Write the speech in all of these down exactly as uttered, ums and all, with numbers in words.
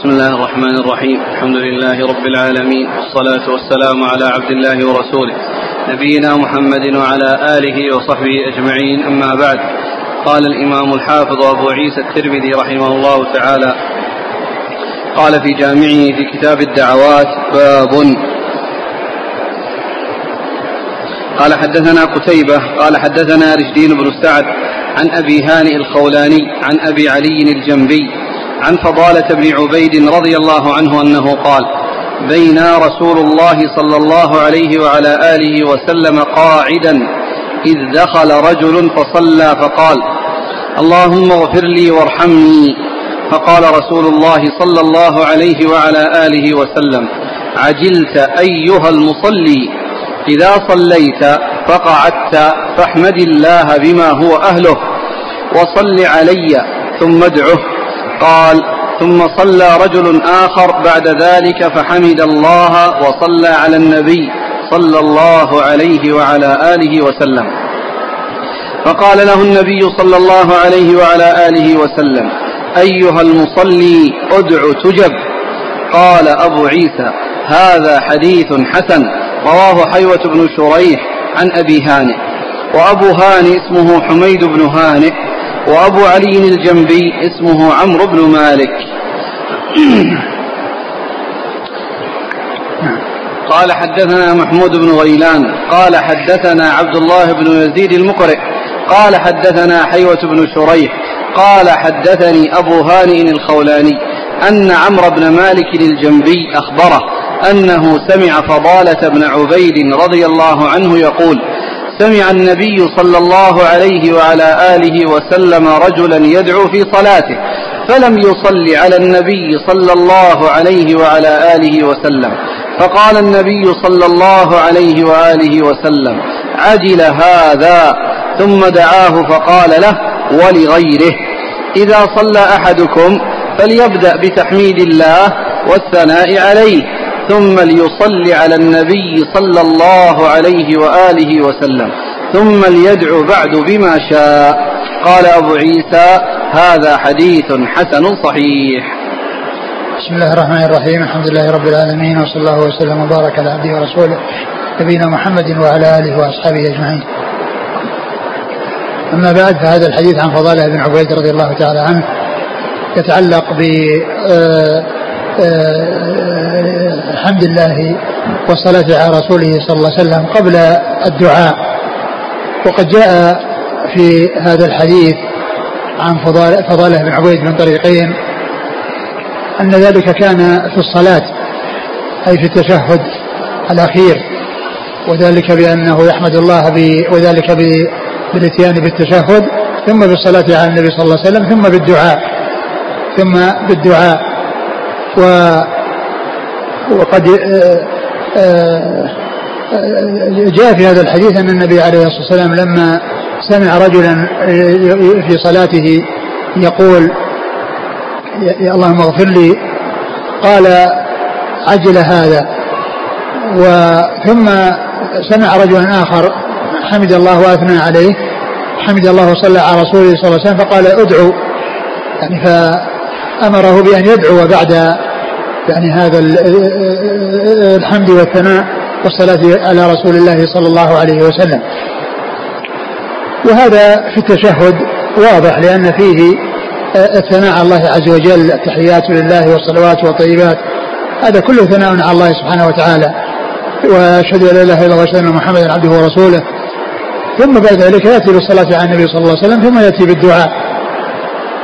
بسم الله الرحمن الرحيم. الحمد لله رب العالمين، والصلاة والسلام على عبد الله ورسوله نبينا محمد وعلى آله وصحبه أجمعين، أما بعد. قال الإمام الحافظ أبو عيسى الترمذي رحمه الله تعالى قال في جامعه في كتاب الدعوات: باب. قال حدثنا قتيبة قال حدثنا رشدين بن سعد عن أبي هاني الخولاني عن أبي علي الجنبي عن فضالة بن عبيد رضي الله عنه أنه قال: بينا رسول الله صلى الله عليه وعلى آله وسلم قاعدا إذ دخل رجل فصلى فقال: اللهم اغفر لي وارحمني. فقال رسول الله صلى الله عليه وعلى آله وسلم: عجلت أيها المصلي، إذا صليت فقعدت فاحمد الله بما هو أهله وصل علي ثم ادعه. قال: ثم صلى رجل آخر بعد ذلك فحمد الله وصلى على النبي صلى الله عليه وعلى آله وسلم، فقال له النبي صلى الله عليه وعلى آله وسلم: أيها المصلي ادع تجب. قال أبو عيسى: هذا حديث حسن، رواه حيوة بن شريح عن أبي هانئ، وأبو هانئ اسمه حميد بن هانئ، وأبو علي الجنبي اسمه عمرو بن مالك. قال حدثنا محمود بن غيلان قال حدثنا عبد الله بن يزيد المقرئ قال حدثنا حيوة بن شريح قال حدثني أبو هانئ الخولاني أن عمرو بن مالك الجنبي أخبره أنه سمع فضالة بن عبيد رضي الله عنه يقول: سمع النبي صلى الله عليه وعلى آله وسلم رجلا يدعو في صلاته فلم يصل على النبي صلى الله عليه وعلى آله وسلم، فقال النبي صلى الله عليه وآله وسلم: عجل هذا. ثم دعاه فقال له ولغيره: إذا صلى أحدكم فليبدأ بتحميد الله والثناء عليه، ثم ليصلي على النبي صلى الله عليه وآله وسلم، ثم ليدعو بعد بما شاء. قال أبو عيسى: هذا حديث حسن صحيح. بسم الله الرحمن الرحيم. الحمد لله رب العالمين، وصلى الله وسلم وبارك على عبده ورسوله نبينا محمد وعلى آله وأصحابه أجمعين. أما بعد، فهذا الحديث عن فضالة بن عبيد رضي الله تعالى عنه يتعلق ب الحمد لله والصلاة على رسوله صلى الله عليه وسلم قبل الدعاء. وقد جاء في هذا الحديث عن فضالة بن عبيد من طريقين أن ذلك كان في الصلاة، أي في التشهد الأخير، وذلك بأنه يحمد الله وذلك بالاتيان بالتشهد، ثم بالصلاة على النبي صلى الله عليه وسلم، ثم بالدعاء ثم بالدعاء و وقد جاء في هذا الحديث أن النبي عليه الصلاة والسلام لما سمع رجلا في صلاته يقول: يا اللهم اغفر لي، قال: عجل هذا. وثم سمع رجلا آخر حمد الله وأثنى عليه، حمد الله وصلى على رسوله صلى الله عليه وسلم، فقال: ادعو. يعني فأمره بأن يدعو بعد يعني هذا الحمد والثناء والصلاة على رسول الله صلى الله عليه وسلم. وهذا في التشهد واضح، لأن فيه الثناء على الله عز وجل، التحيات لله والصلوات والطيبات، هذا كله ثناء على الله سبحانه وتعالى، وأشهد أن لا إله إلا الله وأشهد أن محمدا عبده ورسوله. ثم بعد ذلك يأتي بالصلاة على النبي صلى الله عليه وسلم، ثم يأتي بالدعاء.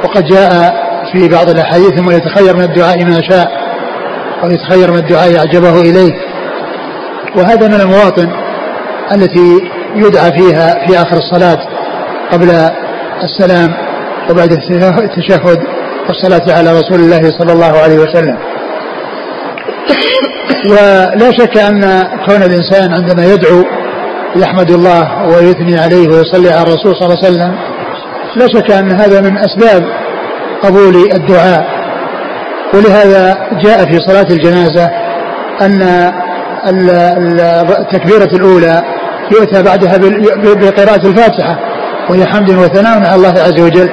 وقد جاء في بعض الأحاديث: ثم يتخير من الدعاء ما شاء، ويتخير من الدعاء أعجبه إليه. وهذا من المواطن التي يدعى فيها في آخر الصلاة قبل السلام وبعد التشهد والصلاة على رسول الله صلى الله عليه وسلم. ولا شك أن كون الإنسان عندما يدعو يحمد الله ويثني عليه ويصلي على الرسول صلى الله عليه وسلم، لا شك أن هذا من أسباب قبول الدعاء. ولهذا جاء في صلاة الجنازة أن التكبيرة الأولى يؤتى بعدها بقراءة الفاتحة، وهي حمد وثناء على الله عز وجل،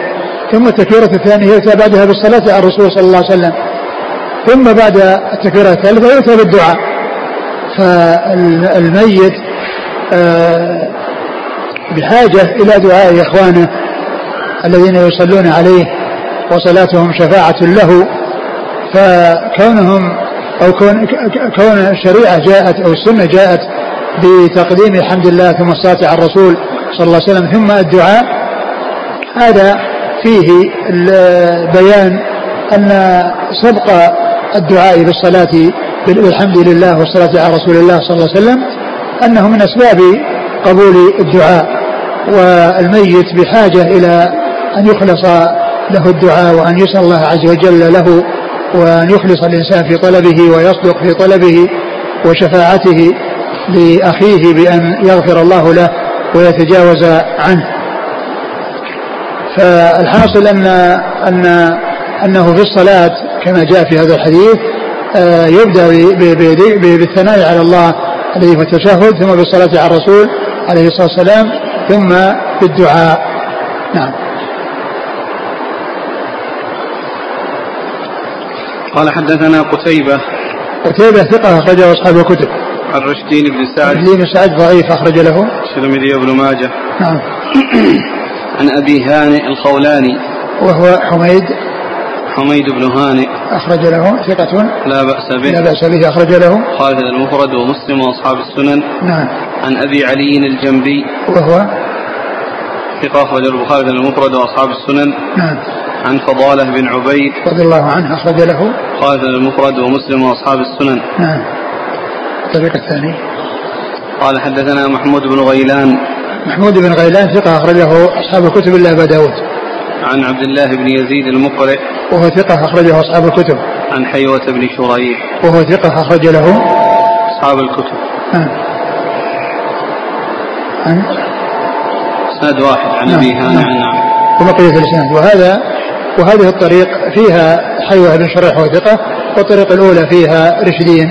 ثم التكبيرة الثانية يؤتى بعدها بالصلاة على الرسول صلى الله عليه وسلم، ثم بعد التكبيرة الثالثة يؤتى بالدعاء. فالميت بحاجة إلى دعاء إخوانه الذين يصلون عليه وصلاتهم شفاعة له، فكونهم أو كون, كون الشريعة جاءت أو السنة جاءت بتقديم الحمد لله ثم الصلاة على الرسول صلى الله عليه وسلم ثم الدعاء، هذا فيه البيان أن سبق الدعاء بالصلاة بالحمد لله والصلاة على رسول الله صلى الله عليه وسلم أنه من أسباب قبول الدعاء، والميت بحاجة إلى أن يخلص له الدعاء وأن يسأل الله عز وجل له، وأن يخلص الإنسان في طلبه ويصدق في طلبه وشفاعته لأخيه بأن يغفر الله له ويتجاوز عنه. فالحاصل أن أن أنه في الصلاة كما جاء في هذا الحديث يبدأ بالثناء على الله الذي هو التشهد، ثم بالصلاة على الرسول عليه الصلاة والسلام، ثم بالدعاء. نعم. قال حدثنا قتيبة. قتيبة ثقة أخرجه أصحاب الكتب. عن رشدين بن سعد. رشدين بن سعد ضعيف أخرج له الترمذي وابن ماجه. نعم. عن أبي هاني الخولاني وهو حميد حميد بن هاني أخرج له ثقة لا بأس به لا بأس به أخرج له خالد المفرد ومسلم وأصحاب السنن. نعم. عن أبي علي الجنبي وهو ثقة أخرج له خالد المفرد وأصحاب السنن. نعم. عن فضالة بن عبيد رضي الله عنه أخرج له خالد المفرد ومسلم وأصحاب السنن. نعم. الطريق الثاني. قال حدثنا محمود بن غيلان. محمود بن غيلان ثقة أخرجه أصحاب الكتب إلا أبا داود. عن عبد الله بن يزيد المقرئ وهو ثقة أخرجه أصحاب الكتب. عن حيوة بن شريح وهو ثقة أخرج له أصحاب الكتب. عن عن سند واحد عن أبي هاني وبقية الإسناد. وهذا وهذه الطريق فيها حيوة بن شريح وهو ثقة، والطريق الأولى فيها رشدين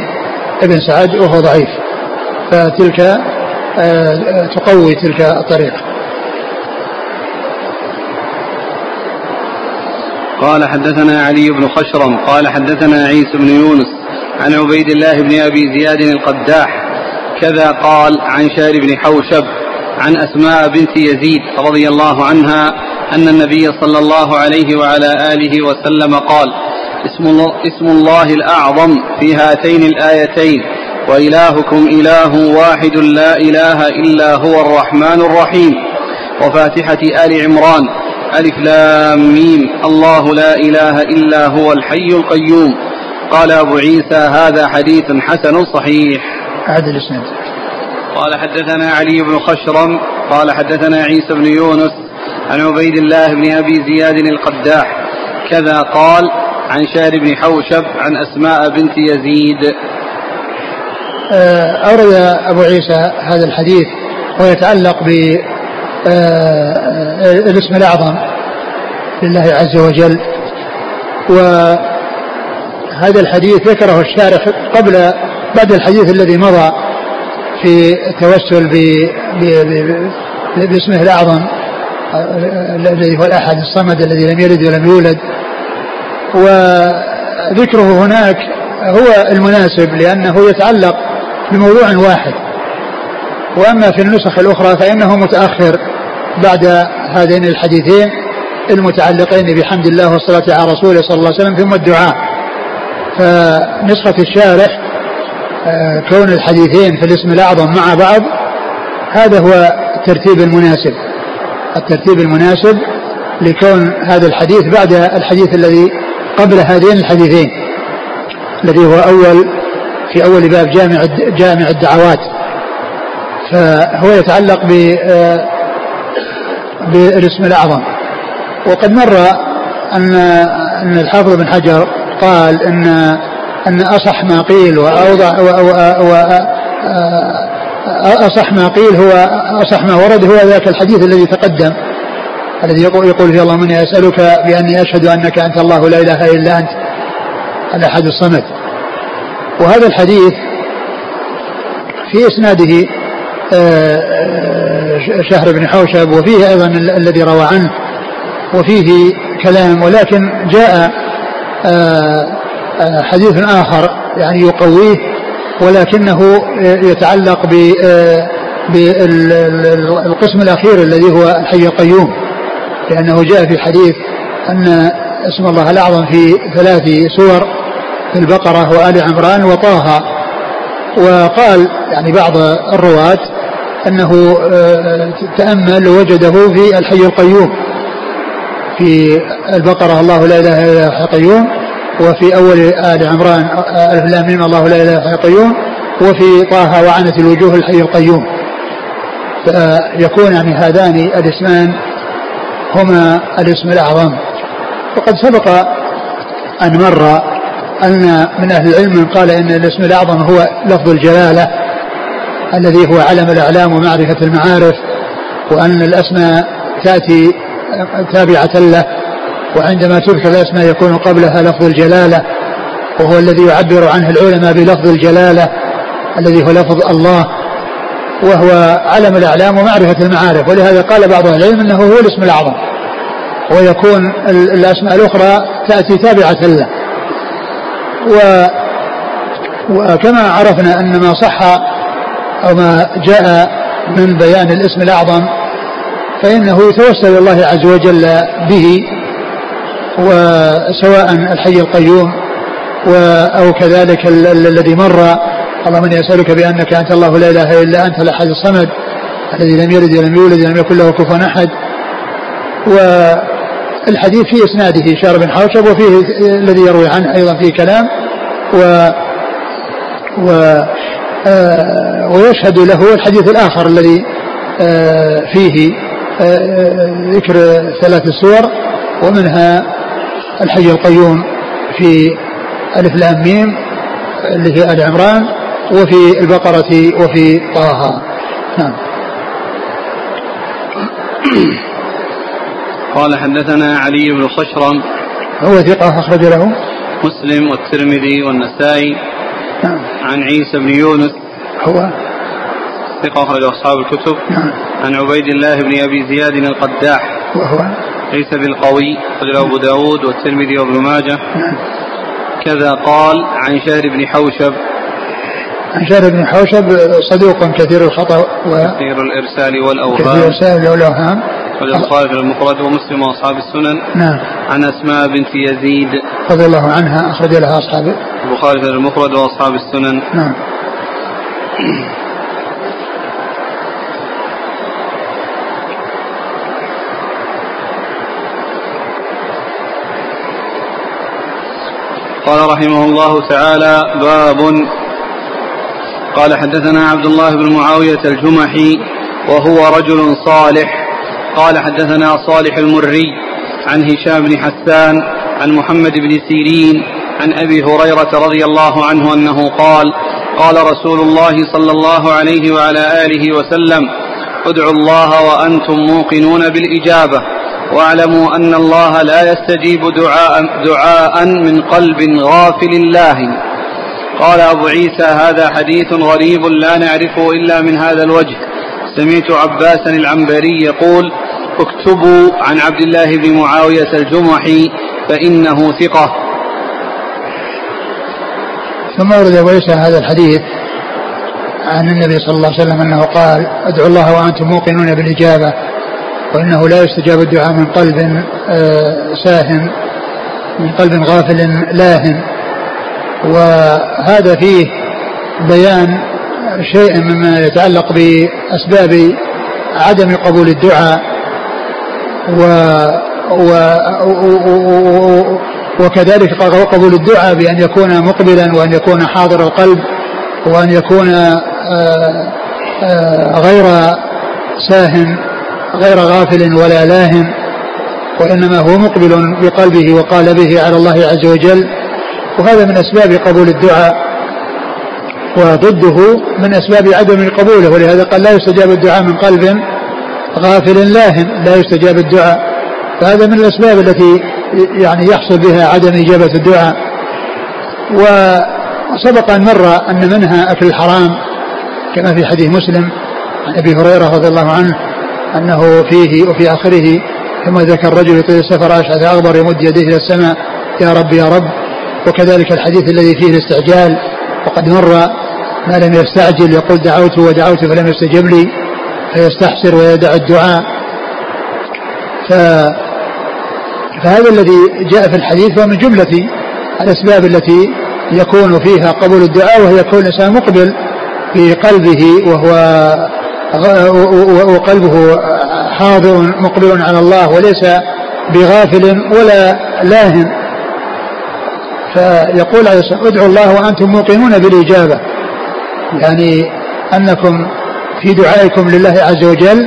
ابن سعد وهو ضعيف، فتلك تقوي تلك الطريق. قال حدثنا علي بن خشرم قال حدثنا عيسى بن يونس عن عبيد الله بن أبي زياد القداح كذا قال عن شهر بن حوشب عن أسماء بنت يزيد رضي الله عنها أن النبي صلى الله عليه وعلى آله وسلم قال اسم الله, اسم الله الأعظم في هاتين الآيتين وإلهكم إله واحد لا إله إلا هو الرحمن الرحيم وفاتحة آل عمران ألف لام ميم الله لا إله إلا هو الحي القيوم. قال أبو عيسى هذا حديث حسن صحيح. عدل السند. قال حدثنا علي بن خشرم قال حدثنا عيسى بن يونس عن عبيد الله بن أبي زياد القداح كذا قال عن شهر بن حوشب عن أسماء بنت يزيد. أورد أبو عيسى هذا الحديث ويتعلق بالاسم الأعظم لله عز وجل، وهذا الحديث ذكره الشارح قبل بعد الحديث الذي مضى في التوسل باسمه الأعظم الذي هو الأحد الصمد الذي لم يلد ولم يولد، وذكره هناك هو المناسب لأنه يتعلق بموضوع واحد، وأما في النسخ الأخرى فإنه متأخر بعد هذين الحديثين المتعلقين بحمد الله والصلاة على رسوله صلى الله عليه وسلم ثم الدعاء. فنسخة الشارح كون الحديثين في الاسم الأعظم مع بعض هذا هو الترتيب المناسب، الترتيب المناسب لكون هذا الحديث بعد الحديث الذي قبل هذين الحديثين الذي هو أول في أول باب جامع جامع الدعوات، فهو يتعلق بالاسم الأعظم. وقد مر أن أن الحافظ بن حجر قال أن أن أصح ما قيل وأوضح وأصح ما قيل هو أصح ما ورد هو ذاك الحديث الذي تقدم الذي يقول في اللهم إني أسألك بأني أشهد أنك أنت الله لا إله إلا أنت الأحد الصمد. وهذا الحديث في إسناده شهر بن حوشب وفيه أيضا الذي روى عنه وفيه كلام، ولكن جاء حديث آخر يعني يقويه, ولكنه يتعلق بالقسم الأخير الذي هو الحي القيوم, لأنه جاء في الحديث أن اسم الله الأعظم في ثلاث سور في البقرة وآل عمران وطه, وقال يعني بعض الرواة أنه تأمل وجده في الحي القيوم في البقرة الله لا إله إلا هو الحي القيوم, وفي أول آل عمران ألف لام ميم الله لا إله إلا هو الحي القيوم, وفي طه وعنت الوجوه الحي القيوم. فيكون يعني هذان الاسمان هما الاسم الأعظم. وقد سبق أن مر أن من أهل العلم من قال إن الاسم الأعظم هو لفظ الجلالة الذي هو علم الأعلام ومعرفة المعارف, وأن الأسماء تأتي تابعة له, وعندما تذكر الأسماء يكون قبلها لفظ الجلالة, وهو الذي يعبر عنه العلماء بلفظ الجلالة الذي هو لفظ الله, وهو علم الأعلام ومعرفة المعارف. ولهذا قال بعض أهل العلم أنه هو الاسم الأعظم, ويكون الأسماء الأخرى تأتي تابعة له. و... وكما عرفنا أن ما صح أو ما جاء من بيان الاسم الأعظم فإنه يتوسل الله عز وجل به, وسواء الحي القيوم و... أو كذلك ال... ال... الذي مر اللهم إني أسألك بأنك أنت الله لا إله إلا أنت الأحد الصمد الذي لم يلد ولم يولد ولم يكن له كفوا أحد. والحديث في إسناده شهر بن حوشب, وفيه الذي يروي عنه أيضا فيه كلام, و, و ويشهد له الحديث الآخر الذي فيه ذكر ثلاث سور, ومنها الحي القيوم في ألف لام ميم اللي في آل عمران وفي البقرة وفي طه. نعم. قال حدثنا علي بن خشرم هو ثقة أخرج له مسلم والترمذي والنسائي. نعم. عن عيسى بن يونس هو ثقة أخرج أصحاب الكتب. نعم. عن عبيد الله بن أبي زياد القداح وهو عيسى بن قوي أخرج أبو داود والترمذي وابن ماجه. نعم. كذا قال عن شهر بن حوشب عن شهر بن حوشب صدوق كثير الخطأ وكثير الإرسال والأوهام والإرسال المفرد ومسلم وأصحاب السنن. نعم. عن أسماء بنت يزيد رضي الله عنها أخرج لها أصحاب البخاري المفرد وأصحاب السنن. نعم. قال رحمه الله تعالى باب. قال حدثنا عبد الله بن معاوية الجمحي وهو رجل صالح قال حدثنا صالح المري عن هشام بن حسان عن محمد بن سيرين عن أبي هريرة رضي الله عنه أنه قال قال رسول الله صلى الله عليه وعلى آله وسلم ادعوا الله وأنتم موقنون بالإجابة واعلموا أن الله لا يستجيب دعاء, دعاء من قلب غافل لاهٍ. قال أبو عيسى هذا حديث غريب لا نعرفه إلا من هذا الوجه. سمعت عباس العنبري يقول اكتبوا عن عبد الله بن معاوية الجمحي فإنه ثقة. ثم ورد أبو عيسى هذا الحديث عن النبي صلى الله عليه وسلم أنه قال ادعوا الله وأنتم موقنون بالإجابة وإنه لا يستجاب الدعاء من قلب ساهن من قلب غافل لاهن. وهذا فيه بيان شيء مما يتعلق بأسباب عدم قبول الدعاء, و و وكذلك قبول الدعاء بأن يكون مقبلا وأن يكون حاضر القلب وأن يكون غير ساهن غير غافل ولا لاهن, وإنما هو مقبل بقلبه وقال به على الله عز وجل. وهذا من أسباب قبول الدعاء, وضده من أسباب عدم قبوله. ولهذا قال لا يستجاب الدعاء من قلب غافل لاهن لا يستجاب الدعاء, فهذا من الأسباب التي يعني يحصل بها عدم إجابة الدعاء. وسبق أن مر أن منها أكل الحرام كما في حديث مسلم عن أبي هريرة رضي الله عنه أنه فيه وفي آخره ثم ذكر الرجل يطيل السفر أشعث أغبر يمد يديه إلى السماء يا رب يا رب, وكذلك الحديث الذي فيه الاستعجال وقد مر ما لم يستعجل يقول دعوت ودعوت فلم يستجب لي فيستحسر ويدع الدعاء. ف... فهذا الذي جاء في الحديث ومن جملة الأسباب التي يكون فيها قبول الدعاء وهي كون الإنسان مقبل في قلبه وهو وقلبه حاضر مقبل على الله وليس بغافل ولا لاهن. فيقول ادعوا الله وأنتم موقنون بالإجابة, يعني أنكم في دعائكم لله عز وجل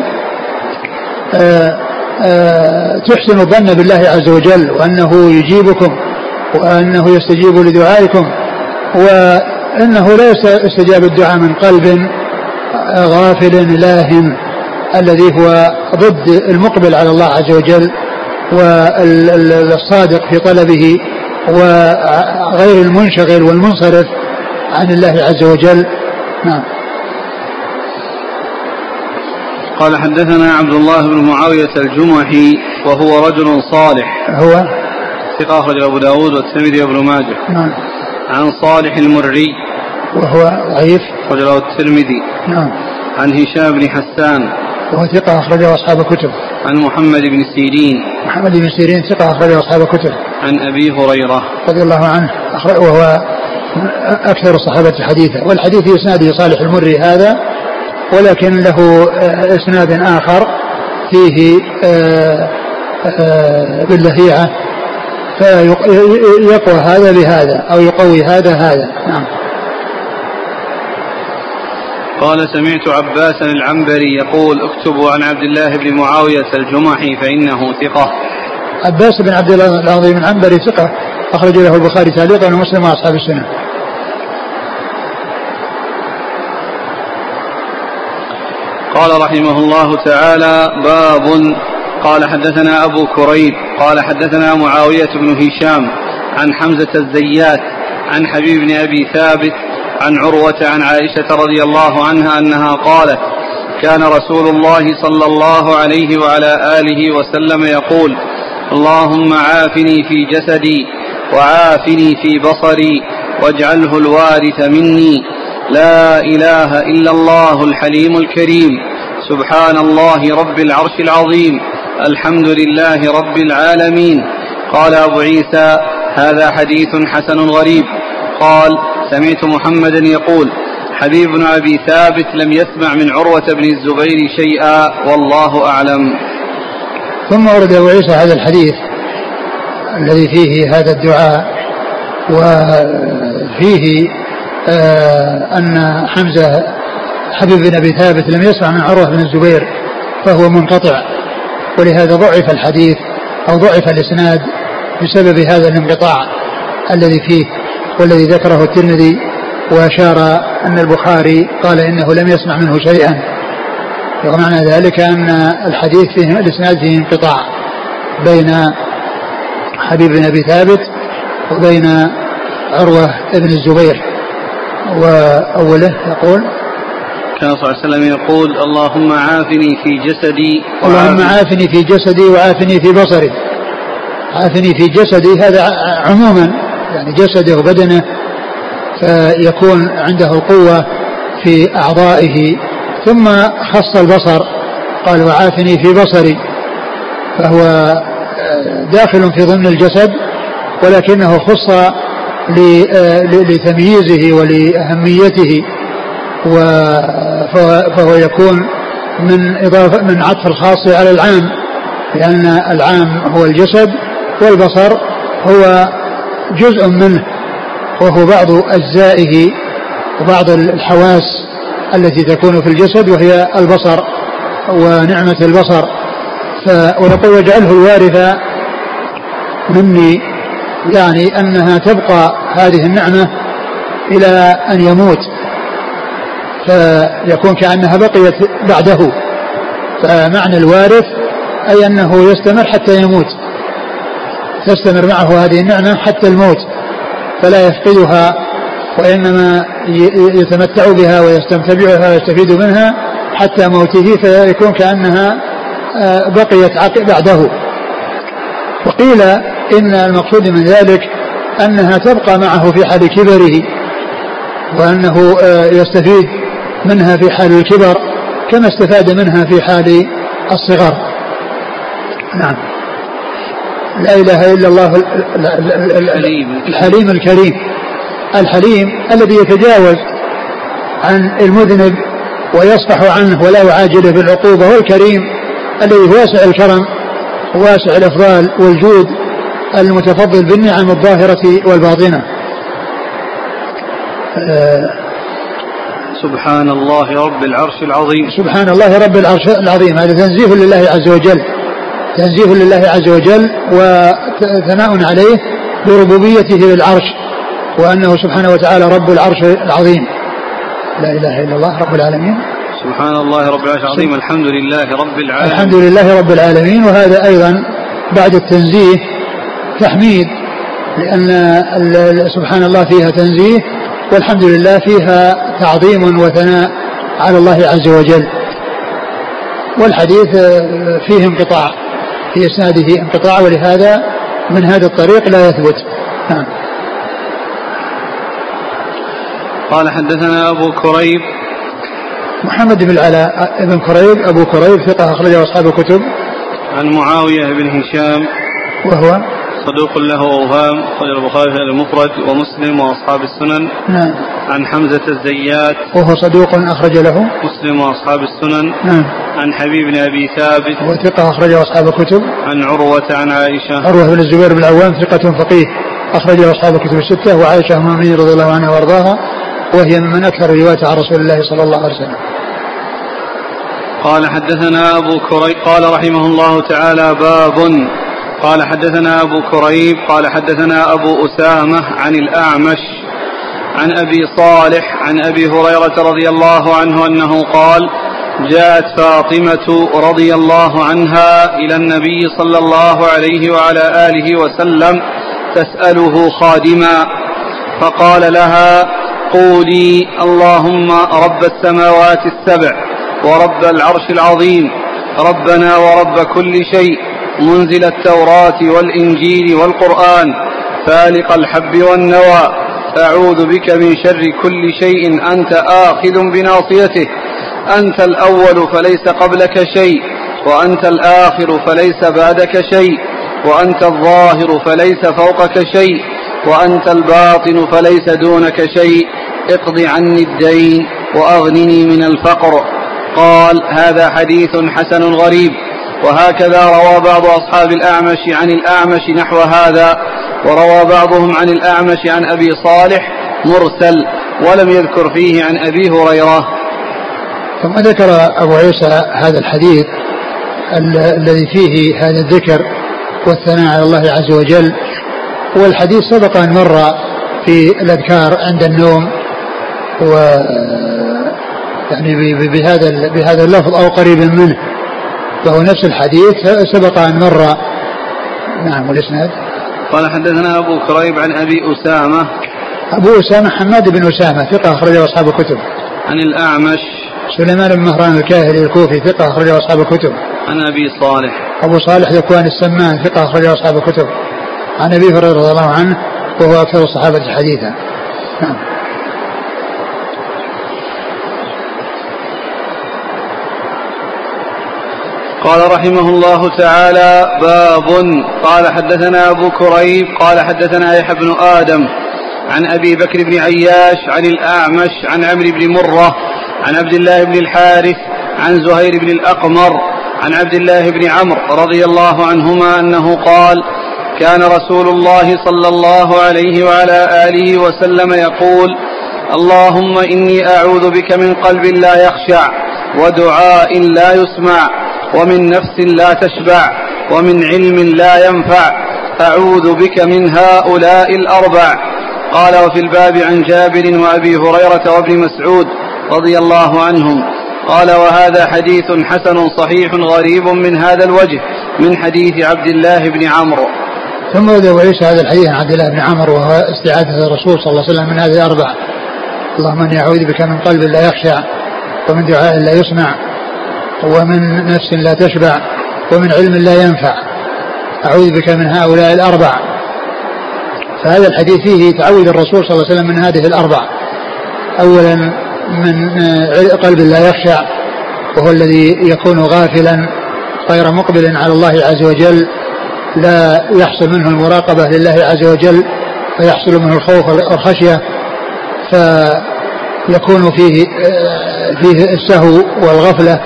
تحسن الظن بالله عز وجل وأنه يجيبكم وأنه يستجيب لدعائكم وأنه لا يستجاب الدعاء من قلب غافل لاهن الذي هو ضد المقبل على الله عز وجل والصادق في طلبه وغير المنشغل والمنصرف عن الله عز وجل. نعم. قال حدثنا عبد الله بن معاوية الجمحي وهو رجل صالح هو ثقة أخرج أبو داود والترمذي وابن ماجه. نعم. عن صالح المري وهو ضعيف أخرجه الترمذي. نعم. عن هشام بن حسان وهو ثقة أخرجه أصحاب كتب. عن محمد بن سيرين محمد بن سيرين ثقة أخرجه أصحاب كتب. عن أبي هريرة رضي الله عنه وهو أكثر الصحابة حديثا, والحديث في إسناده صالح المري هذا, ولكن له إسناد آخر فيه باللهيعة فيقوى هذا بهذا أو يقوي هذا هذا. نعم. قال سمعت عباس العنبري يقول اكتبوا عن عبد الله بن معاوية الجمحي فإنه ثقة. عباس بن عبد الله العظيم العنبري ثقة أخرج له البخاري تعليقا ومسلم وأصحاب السنة. قال رحمه الله تعالى باب. قال حدثنا أبو كريب قال حدثنا معاوية بن هشام عن حمزة الزيات عن حبيب بن أبي ثابت عن عروة عن عائشة رضي الله عنها أنها قالت كان رسول الله صلى الله عليه وعلى آله وسلم يقول اللهم عافني في جسدي وعافني في بصري واجعله الوارث مني, لا إله إلا الله الحليم الكريم, سبحان الله رب العرش العظيم, الحمد لله رب العالمين. قال أبو عيسى هذا حديث حسن غريب. قال سمعت محمدا يقول حبيب بن أبي ثابت لم يسمع من عروة بن الزبير شيئا والله أعلم. ثم ورد أبو عيسى هذا الحديث الذي فيه هذا الدعاء, وفيه آه أن حمزة حبيب بن أبي ثابت لم يسمع من عروة بن الزبير فهو منقطع, ولهذا ضعف الحديث أو ضعف الإسناد بسبب هذا الانقطاع الذي فيه, والذي ذكره الترمذي وأشار أن البخاري قال إنه لم يسمع منه شيئا, ومعنى ذلك أن الحديث فيه الإسناد فيه انقطاع بين حبيب بن أبي ثابت وبين عروة بن الزبير. وأوله يقول كان صلى الله عليه وسلم يقول اللهم عافني في جسدي اللهم عافني في جسدي وعافني في بصري. عافني في جسدي هذا عموما يعني جسده وبدنه, فيكون عنده القوة في أعضائه, ثم خص البصر قال وعافني في بصري, فهو داخل في ضمن الجسد ولكنه خص لتمييزه ولأهميته, فهو يكون من إضافة من عطف الخاص على العام, لأن العام هو الجسد والبصر هو جزء منه وهو بعض أجزائه وبعض الحواس التي تكون في الجسد وهي البصر ونعمة البصر. فنقول واجعله الوارث مني, يعني أنها تبقى هذه النعمة إلى أن يموت, فيكون كأنها بقيت بعده, فمعنى الوارث أي أنه يستمر حتى يموت, تستمر معه هذه النعمة حتى الموت فلا يفقدها, وإنما يتمتع بها ويستمتع ويستفيد منها حتى موته, فيكون كأنها بقيت بعده. وقيل إن المقصود من ذلك أنها تبقى معه في حال كبره وأنه يستفيد منها في حال الكبر كما استفاد منها في حال الصغر. نعم. لا إله إلا الله الحليم الكريم، الحليم الذي يتجاوز عن المذنب ويصفح عنه ولا يعاجله بالعقوبة، والكريم الذي واسع الكرم واسع الأفضال والجود المتفضل بالنعم الظاهرة والباطنة. آه سبحان الله رب العرش العظيم، سبحان الله رب العرش العظيم، هذا تنزيه لله عز وجل، تنزيه لله عز وجل وثناء عليه بربوبيته للعرش وأنه سبحانه وتعالى رب العرش العظيم. لا إله إلا الله رب العالمين، سبحان الله رب العرش العظيم، الحمد لله رب العالمين، الحمد لله رب العالمين. وهذا أيضا بعد التنزيه تحميد، لأن سبحان الله فيها تنزيه والحمد لله فيها تعظيم وثناء على الله عز وجل. والحديث فيه انقطاع في إسناده انقطاع، ولهذا من هذا الطريق لا يثبت. نعم. قال حدثنا أبو كريب محمد بن العلاء بن كريب، أبو كريب ثقة أخرجه أصحاب الكتب. عن معاوية بن هشام وهو صدوق له أوهام، قال البخاري في المفرد ومسلم وأصحاب السنن. نعم. عن حمزة الزيات وهو صدوق أخرج له مسلم وأصحاب السنن. نعم. عن حبيب بن أبي ثابت وثقة أخرجه أصحاب الكتب. عن عروة عن عائشة، عروة بن الزبير بن العوام ثقة فقيه أخرجه أصحاب الكتب الستة، وعائشة أم المؤمنين رضي الله عنها وأرضاها وهي من أكثر رواية عن رسول الله صلى الله عليه وسلم. قال حدثنا أبو كريب قال رحمه الله تعالى باب. قال حدثنا أبو كريب قال حدثنا أبو أسامة عن الأعمش عن أبي صالح عن أبي هريرة رضي الله عنه أنه قال جاءت فاطمة رضي الله عنها إلى النبي صلى الله عليه وعلى آله وسلم تسأله خادما فقال لها قولي اللهم رب السماوات السبع ورب العرش العظيم ربنا ورب كل شيء منزل التوراة والإنجيل والقرآن فالق الحب والنوى أعوذ بك من شر كل شيء أنت آخذ بناصيته، أنت الأول فليس قبلك شيء وأنت الآخر فليس بعدك شيء وأنت الظاهر فليس فوقك شيء وأنت الباطن فليس دونك شيء، اقض عني الدين وأغنني من الفقر. قال هذا حديث حسن غريب، وهكذا روى بعض أصحاب الأعمش عن الأعمش نحو هذا، وروى بعضهم عن الأعمش عن أبي صالح مرسل ولم يذكر فيه عن أبي هريرة. ثم ذكر أبو عيسى هذا الحديث الذي فيه هذا الذكر والثناء على الله عز وجل، والحديث سبق أن مر في الأذكار عند النوم و يعني بهذا بهذا اللفظ أو قريب منه، فهو نفس الحديث سبق أن مر. نعم. والإسناد قال حدثنا أبو كريب عن أبي أسامة، أبو أسامة حماد بن أسامة ثقة أخرجه أصحاب الكتب. عن الأعمش سليمان بن مهران الكاهلي الكوفي ثقة أخرجه أصحاب الكتب. عن أبي صالح، أبو صالح ذكوان السمان ثقة أخرجه أصحاب الكتب. عن أبي هريرة رضي الله عنه وهو أكثر الصحابة حديثا. نعم. قال رحمه الله تعالى باب. قال حدثنا أبو كريب قال حدثنا يحيى بن آدم عن أبي بكر بن عياش عن الأعمش عن عمرو بن مرة عن عبد الله بن الحارث عن زهير بن الأقمر عن عبد الله بن عمرو رضي الله عنهما أنه قال كان رسول الله صلى الله عليه وعلى آله وسلم يقول اللهم إني أعوذ بك من قلب لا يخشع ودعاء لا يسمع ومن نفس لا تشبع ومن علم لا ينفع، أعوذ بك من هؤلاء الأربع. قال وفي الباب عن جابر وأبي هريرة وابن مسعود رضي الله عنهم قال وهذا حديث حسن صحيح غريب من هذا الوجه من حديث عبد الله بن عمرو. ثم ذو عيسى هذا الحديث عن عبد الله بن عمرو وهو استعاذة الرسول صلى الله عليه وسلم من هذه الأربع، اللهم إني أعوذ بك من قلب لا يخشع ومن دعاء لا يسمع ومن نفس لا تشبع ومن علم لا ينفع، أعوذ بك من هؤلاء الأربع. فهذا الحديث فيه تعوذ الرسول صلى الله عليه وسلم من هذه الأربع. أولا من قلب لا يخشع وهو الذي يكون غافلا غير مقبل على الله عز وجل، لا يحصل منه المراقبة لله عز وجل فيحصل منه الخوف والخشية، فيكون فيه فيه السهو والغفلة،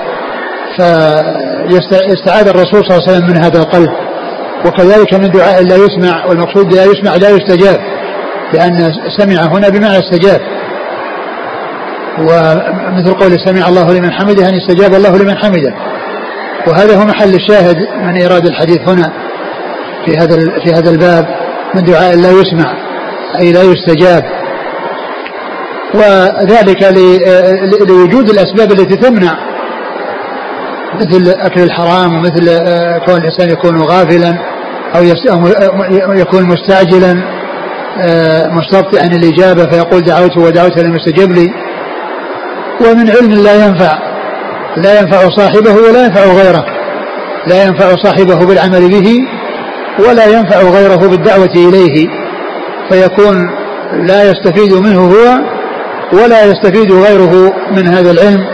فيستعاذ الرسول صلى الله عليه وسلم من هذا القلب. وكذلك من دعاء لا يسمع، والمقصود لا يسمع لا يستجاب، لأن سمع هنا بمعنى استجاب، ومثل قول سمع الله لمن حمده أن استجاب الله لمن حمده، وهذا هو محل الشاهد من إيراد الحديث هنا في هذا في هذا الباب من دعاء لا يسمع أي لا يستجاب، وذلك لوجود الأسباب التي تمنع مثل أكل الحرام ومثل كون الإنسان يكون غافلا أو يكون مستعجلا مستبطئا الإجابة فيقول دعوت ودعوت لم يستجب لي، ومن علم لا ينفع، لا ينفع صاحبه ولا ينفع غيره، لا ينفع صاحبه بالعمل به ولا ينفع غيره بالدعوة إليه، فيكون لا يستفيد منه هو ولا يستفيد غيره من هذا العلم،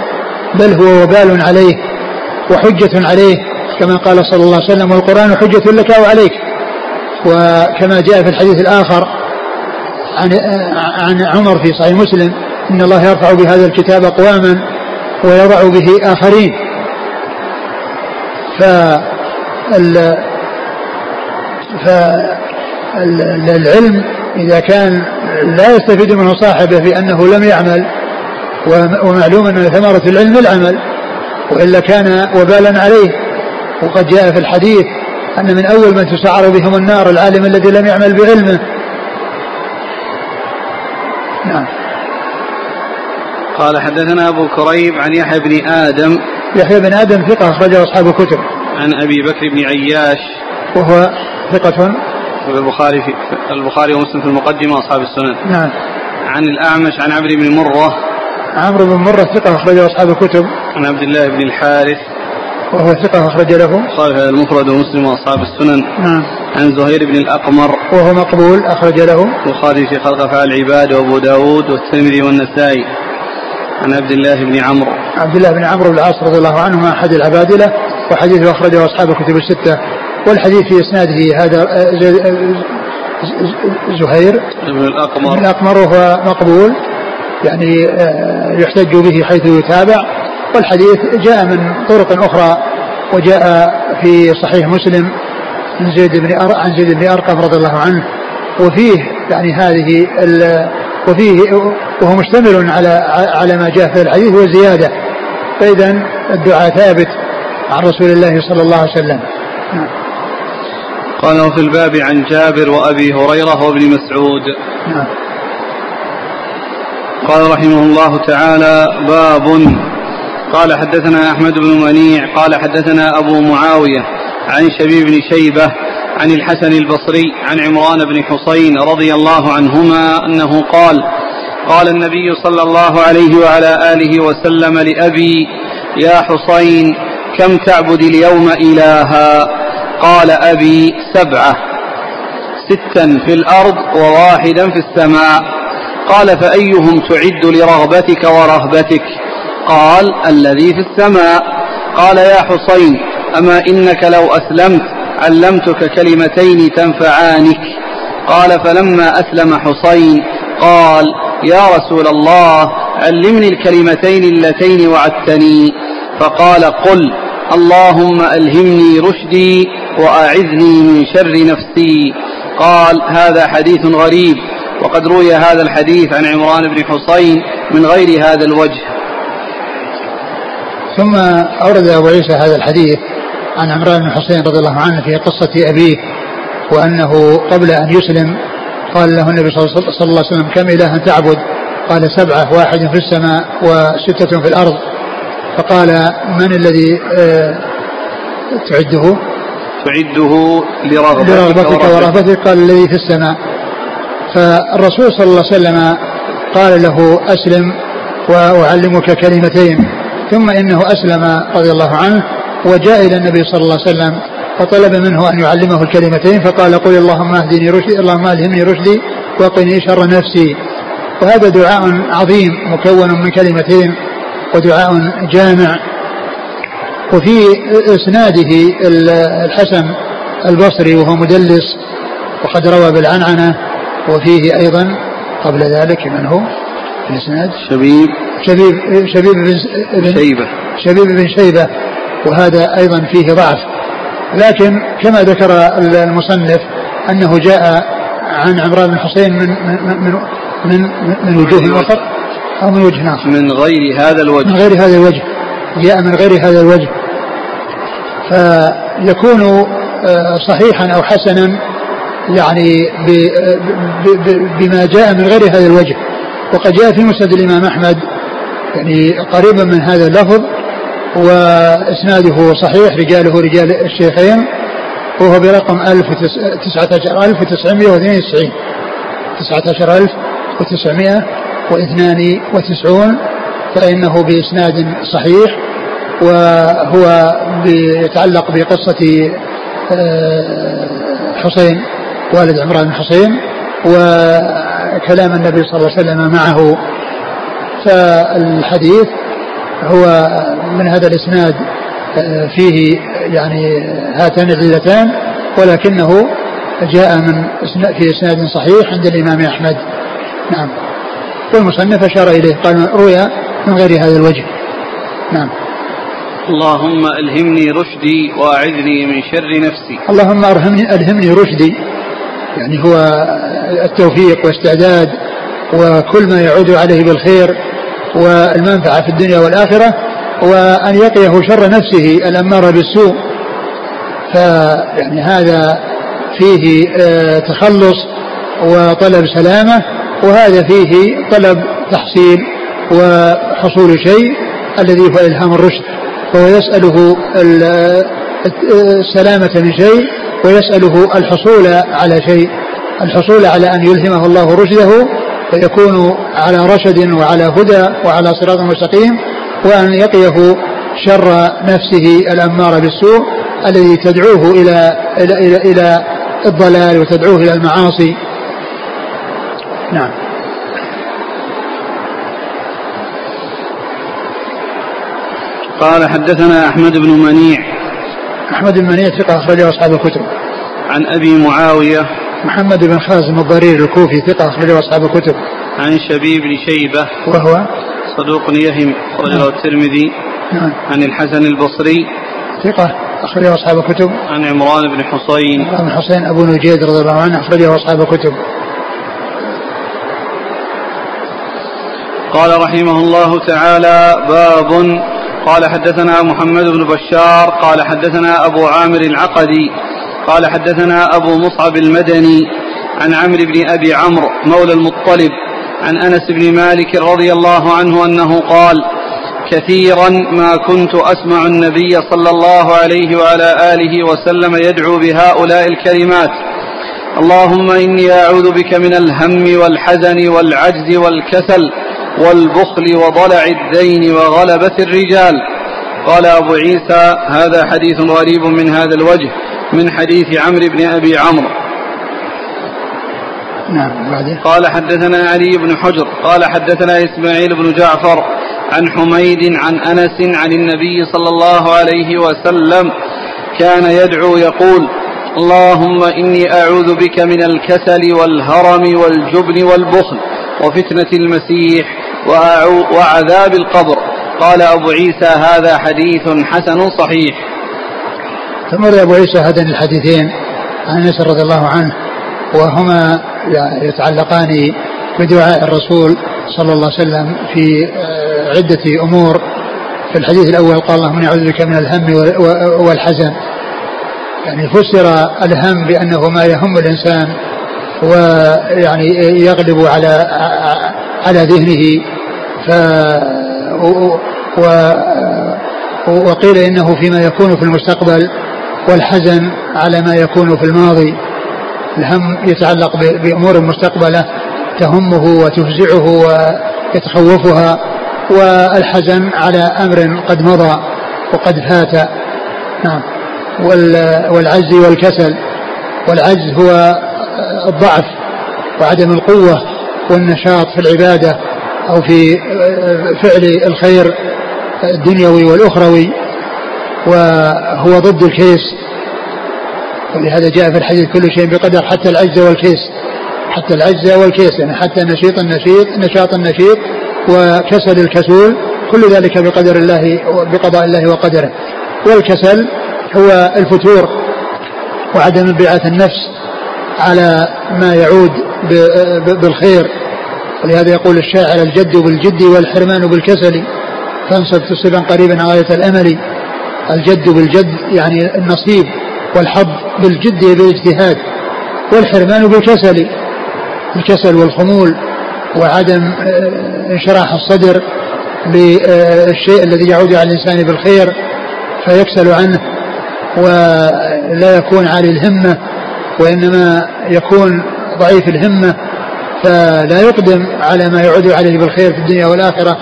بل هو وبال عليه وحجة عليه، كما قال صلى الله عليه وسلم والقرآن حجة لك وعليك، وكما جاء في الحديث الآخر عن, عن عمر في صحيح مسلم إن الله يرفع بهذا الكتاب أقواما ويضع به آخرين. فال فالعلم إذا كان لا يستفيد منه صاحبه بأنه لم يعمل، ومعلوم أن ثمرة العلم العمل، وإلا كان وبالا عليه، وقد جاء في الحديث أن من أول من تسعر بهم النار العالم الذي لم يعمل بعلمه. نعم. قال حدثنا أبو كريب عن يحيى بن آدم. يحيى بن آدم ثقة أخرجه أصحاب الكتب. عن أبي بكر بن عياش وهو ثقة البخاري في البخاري ومسلم في المقدمة أصحاب السنن. نعم. عن الأعمش عن عمرو بن مرة. عمرو بن مرة ثقة أخرجه أصحاب الكتب. عن عبد الله بن الحارث وهو ثقة أخرج له أصحاب المفرد ومسلم وأصحاب السنن. نعم. عن زهير بن الأقمر وهو مقبول أخرج له البخاري في خلق أفعال العباد وأبو داود والترمذي والنسائي. عن عبد الله بن عمرو. عبد الله بن عمرو بن العاص رضي الله عنهما أحد العبادلة، وحديثه أخرجه أصحاب الكتب الستة. والحديث في إسناده هذا زهير بن الأقمر. بن الأقمر هو مقبول، يعني يحتج به حيث يتابع. والحديث جاء من طرق أخرى، وجاء في صحيح مسلم عن زيد بن عن زيد بن أرقم رضي الله عنه، وفيه يعني هذه وفيه وهو مشتمل على على ما جاء في الحديث والزيادة. فإذا الدعاء ثابت عن رسول الله صلى الله عليه وسلم. قالوا في الباب عن جابر وأبي هريرة وابن مسعود. نعم. قال رحمه الله تعالى باب. قال حدثنا أحمد بن منيع قال حدثنا أبو معاوية عن شبيب بن شيبة عن الحسن البصري عن عمران بن حصين رضي الله عنهما أنه قال قال النبي صلى الله عليه وعلى آله وسلم لأبي يا حصين كم تعبد اليوم إلها؟ قال أبي سبعة، ستا في الأرض وواحدا في السماء. قال فأيهم تعد لرغبتك ورهبتك؟ قال الذي في السماء. قال يا حصين أما إنك لو أسلمت علمتك كلمتين تنفعانك. قال فلما أسلم حصين قال يا رسول الله علمني الكلمتين اللتين وعدتني. فقال قل اللهم ألهمني رشدي وأعذني من شر نفسي. قال هذا حديث غريب، وقد روي هذا الحديث عن عمران بن حصين من غير هذا الوجه. ثم أورد أبو عيسى هذا الحديث عن عمران بن حصين رضي الله عنه في قصة أبيه، وأنه قبل أن يسلم قال له النبي صلى الله عليه وسلم كم إلها تعبد؟ قال سبعة، واحد في السماء وستة في الأرض. فقال من الذي تعده تعده لرغبتك, لرغبتك ورهبتك؟ قال الذي في السماء. فالرسول صلى الله عليه وسلم قال له أسلم وأعلمك كلمتين، ثم إنه أسلم رضي الله عنه وجاء إلى النبي صلى الله عليه وسلم فطلب منه أن يعلمه الكلمتين فقال قل اللهم اهدني رشدي اللهم ألهمني رشدي وقني شر نفسي. وهذا دعاء عظيم مكون من كلمتين ودعاء جامع. وفي اسناده الحسن البصري وهو مدلس وقد روى بالعنعنة, وفيه أيضا قبل ذلك من هو الاسناد شبيب شبيب شبيب بن شيبة شبيب بن شيبة وهذا أيضا فيه ضعف, لكن كما ذكر المصنف أنه جاء عن عمران بن حصين من من من من وجوه آخر أو من وجه آخر من غير هذا الوجه من غير هذا الوجه جاء من غير هذا الوجه فيكون صحيحا أو حسنا يعني بما جاء من غير هذا الوجه. وقد جاء في مسند الإمام أحمد يعني قريبا من هذا اللفظ وإسناده صحيح رجاله رجال الشيخين وهو برقم ألف وتسعمائة واثنين وتسعين تسعة عشر ألف وتسعمائة واثنان وتسعون, فإنه بإسناد صحيح وهو يتعلق بقصة حسين والد عمران حسين وكلام النبي صلى الله عليه وسلم معه. فالحديث هو من هذا الإسناد فيه يعني هاتان العلتان, ولكنه جاء من في إسناد صحيح عند الإمام أحمد. نعم. والمصنف أشار إليه قال رؤيا من غير هذا الوجه. نعم. اللهم ألهمني رشدي وأعذني من شر نفسي. اللهم ألهمني رشدي يعني هو التوفيق واستعداد وكل ما يعود عليه بالخير والمنفعة في الدنيا والآخرة, وأن يقيه شر نفسه الأمارة بالسوء. فيعني هذا فيه تخلص وطلب سلامة, وهذا فيه طلب تحصيل وحصول شيء الذي هو إلهام الرشد, فهو يسأله السلامة من شيء ويسأله الحصول على شيء, الحصول على أن يلهمه الله رشده فيكون على رشد وعلى هدى وعلى صراط مستقيم, وأن يقيه شر نفسه الأمارة بالسوء الذي تدعوه إلى, إلى, إلى, إلى الضلال وتدعوه إلى المعاصي. نعم. قال حدثنا أحمد بن منيع. أحمد بن منيع ثقة أخرجه أصحاب الكتب. عن أبي معاوية. محمد بن خازم الضرير الكوفي ثقة أخرجه أصحاب الكتب. عن شبيب بن شيبة وهو صدوق يهم أخرجه الترمذي. نعم. عن الحسن البصري ثقة أخرجه أصحاب الكتب. عن عمران بن حصين. عمران بن حصين أبو نجيد رضي الله عنه أخرجه أصحاب الكتب. قال رحمه الله تعالى باب. قال حدثنا محمد بن بشار قال حدثنا أبو عامر العقدي قال حدثنا أبو مصعب المدني عن عمرو بن أبي عمرو مولى المطلب عن أنس بن مالك رضي الله عنه أنه قال كثيرا ما كنت أسمع النبي صلى الله عليه وعلى آله وسلم يدعو بهؤلاء الكلمات اللهم إني أعوذ بك من الهم والحزن والعجز والكسل والبخل وضلع الدين وغلبة الرجال. قال أبو عيسى هذا حديث غريب من هذا الوجه من حديث عمرو بن أبي عمرو. نعم. قال حدثنا علي بن حجر قال حدثنا إسماعيل بن جعفر عن حميد عن أنس عن النبي صلى الله عليه وسلم كان يدعو يقول اللهم إني أعوذ بك من الكسل والهرم والجبن والبخل وفتنة المسيح وعذاب القبر. قال أبو عيسى هذا حديث حسن صحيح. ثم روى أبو عيسى هذين الحديثين عن أنس رضي الله عنه وهما يتعلقان بدعاء الرسول صلى الله عليه وسلم في عدة أمور. في الحديث الأول قال اللهم أعوذ بك من الهم والحزن, يعني فسر الهم بأنه ما يهم الإنسان ويعني يغلب على على ذهنه, ف وقيل إنه فيما يكون في المستقبل, والحزن على ما يكون في الماضي. الهم يتعلق بأمور مستقبلة تهمه وتفزعه ويتخوفها, والحزن على أمر قد مضى وقد فات. نعم. والعجز والكسل. والعجز هو الضعف وعدم القوة والنشاط في العبادة أو في فعل الخير الدنيوي والأخروي، وهو ضد الكيس، ولهذا جاء في الحديث كل شيء بقدر حتى العجز والكيس، حتى العجز والكيس يعني حتى نشيط النشيط نشاط النشيط وكسل الكسول، كل ذلك بقدر الله بقضاء الله وقدره. والكسل هو الفتور وعدم انبعاث النفس على ما يعود بالخير، ولهذا يقول الشاعر الجد بالجد والحرمان بالكسل فانصب تصبا قريبا غاية الأمل. الجد بالجد يعني النصيب، والحظ بالجد بالاجتهاد، والحرمان بالكسل، الكسل والخمول وعدم انشراح الصدر بالشيء الذي يعود على الإنسان بالخير فيكسل عنه ولا يكون عالي الهمة، وإنما يكون ضعيف الهمة فلا يقدم على ما يعود عليه بالخير في الدنيا والآخرة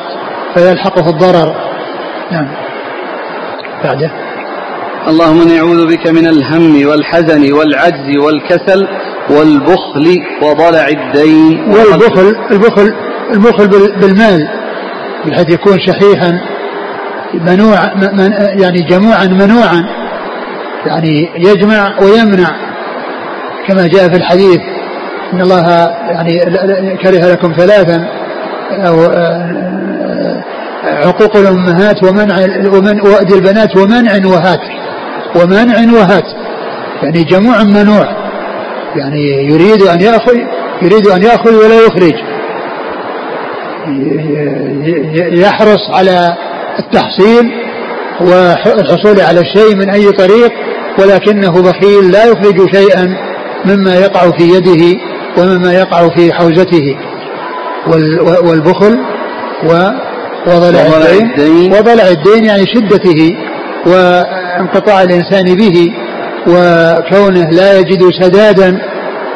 فيلحقه الضرر. نعم. بعده اللهم نعوذ بك من الهم والحزن والعجز والكسل والبخل وضلع الدين. والبخل البخل البخل بالمال، بحيث يكون شحيحا منوع يعني جموعا منوعا، يعني يجمع ويمنع، كما جاء في الحديث ان الله يعني كره لكم ثلاثا او عقوق الامهات ومنع وأد البنات ومنع وهات ومنع وهات، يعني جموع منوع، يعني يريد ان ياخذ يريد ان ياخذ ولا يخرج، يحرص على التحصيل والحصول على الشيء من اي طريق، ولكنه بخيل لا يخرج شيئا مما يقع في يده ومما يقع في حوزته. والبخل وضلع الدين، وضلع الدين يعني شدته وانقطاع الانسان به وكونه لا يجد سدادا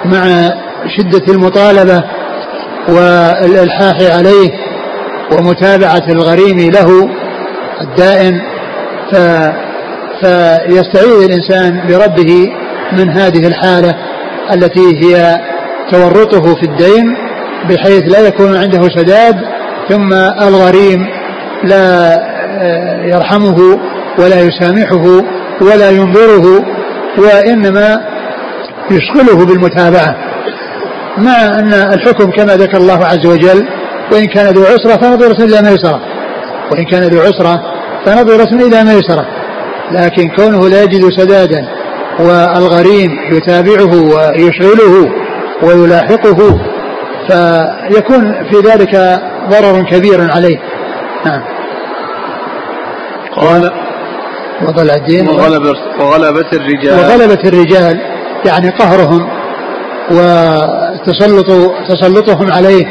مع شدة المطالبة والإلحاح عليه ومتابعة الغريم له الدائن، ف... فيستعيذ الإنسان بربه من هذه الحالة التي هي تورطه في الدين بحيث لا يكون عنده سداد، ثم الغريم لا يرحمه ولا يسامحه ولا ينظره، وإنما يشغله بالمتابعة، مع أن الحكم كما ذكر الله عز وجل وإن كان ذو عسرة فنظرة إلى ميسرة، وإن كان ذو عسرة فنظرة إلى ميسرة، لكن كونه لا يجد سدادا والغريم يتابعه ويشغله ويلاحقه فيكون في ذلك ضرر كبير عليه. نعم. قال وضلع الدين وغلبة الرجال، وغلبة الرجال يعني قهرهم وتسلطهم عليه،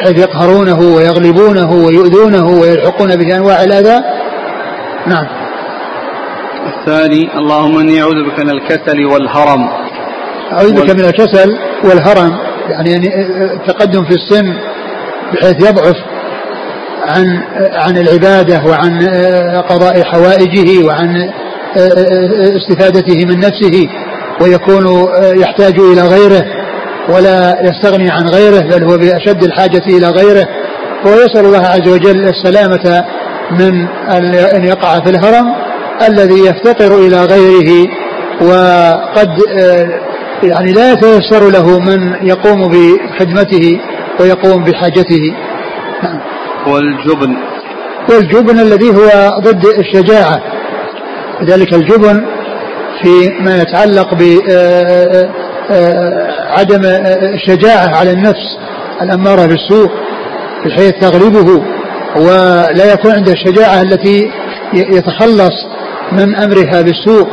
حيث يقهرونه ويغلبونه ويؤذونه ويلحقون بأنواع الأذى. نعم. الثاني اللهم إني أعوذ بك من الكسل والهرم. أعوذ بك من الكسل والهرم يعني التقدم في السن بحيث يضعف عن عن العبادة وعن قضاء حوائجه وعن استفادته من نفسه، ويكون يحتاج إلى غيره ولا يستغني عن غيره، بل هو بأشد الحاجة إلى غيره، ويسأل الله عز وجل السلامة من أن يقع في الهرم الذي يفتقر إلى غيره، وقد يعني لا يتيسر له من يقوم بخدمته ويقوم بحاجته. والجبن، والجبن الذي هو ضد الشجاعة، ذلك الجبن فيما يتعلق بعدم الشجاعة على النفس الأمارة بالسوء بحيث تغلبه ولا يكون عنده الشجاعة التي يتخلص من أمرها بالسوء،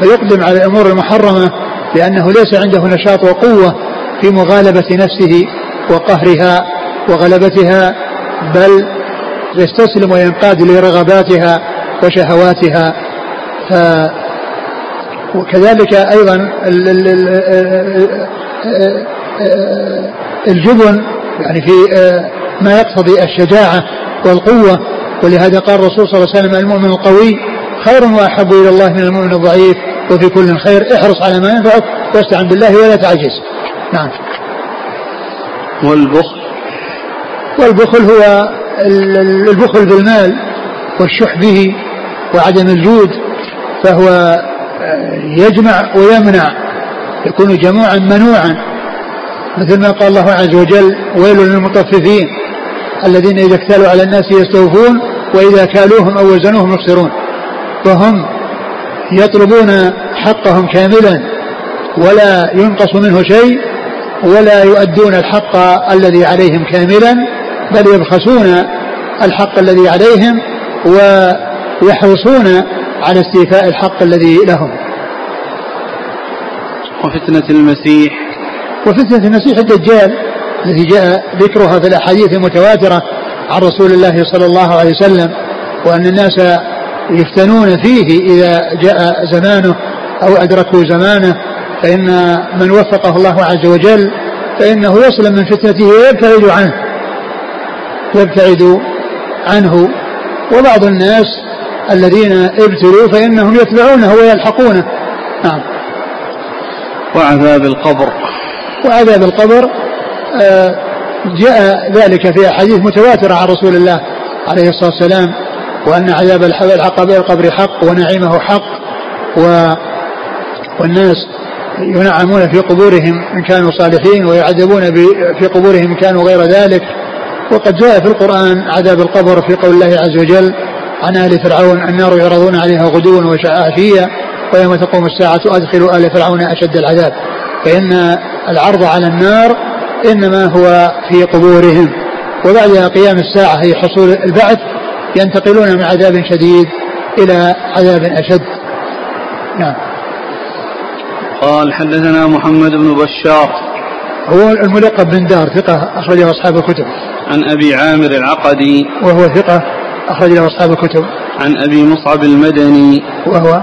فيقدم على الأمور المحرمة لأنه ليس عنده نشاط وقوة في مغالبة نفسه وقهرها وغلبتها، بل يستسلم وينقاد لرغباتها وشهواتها. ف... وكذلك أيضا الجبن يعني في ما يقتضي الشجاعة والقوة، ولهذا قال الرسول صلى الله عليه وسلم المؤمن القوي خير وأحب إلى الله من المؤمن الضعيف، وفي كل خير، احرص على ما ينفعك واستعن بالله ولا تعجز. نعم. والبخل والبخل هو البخل بالمال والشح به وعدم الجود، فهو يجمع ويمنع، يكون جموعا منوعا، مثل ما قال الله عز وجل: ويل للمطففين الذين إذا اكتالوا على الناس يستوفون وإذا كالوهم أو وزنوهم يخسرون. فهم يطلبون حقهم كاملا ولا ينقص منه شيء، ولا يؤدون الحق الذي عليهم كاملا، بل يبخسون الحق الذي عليهم ويحرصون على استيفاء الحق الذي لهم. وفتنة المسيح وفتنة المسيح الدجال التي جاء ذكرها في الأحاديث المتواترة عن رسول الله صلى الله عليه وسلم، وأن الناس يفتنون فيه إذا جاء زمانه أو أدركوا زمانه، فإن من وفقه الله عز وجل فإنه يسلم من فتنته ويبتعد عنه يبتعد عنه وبعض الناس الذين ابتلوا فإنهم يتبعونه ويلحقونه. نعم. وعذاب القبر وعذاب القبر آه جاء ذلك في أحاديث متواترة عن رسول الله عليه الصلاة والسلام، وأن عذاب القبر حق ونعيمه حق، و... والناس ينعمون في قبورهم إن كانوا صالحين ويعذبون في قبورهم إن كانوا غير ذلك. وقد جاء في القرآن عذاب القبر في قول الله عز وجل عن آل فرعون: النار يعرضون عليها غدوا وعشيا ويوم تقوم الساعة أدخلوا آل فرعون أشد العذاب. فإن العرض على النار إنما هو في قبورهم، وبعد قيام الساعة هي حصول البعث ينتقلون من عذاب شديد إلى عذاب أشد. نعم. قال: حدثنا محمد بن بشار هو الملقب بن دار، ثقة، أخرجه أصحاب الكتب. عن أبي عامر العقدي وهو ثقة، أخرجه أصحاب الكتب. عن أبي مصعب المدني وهو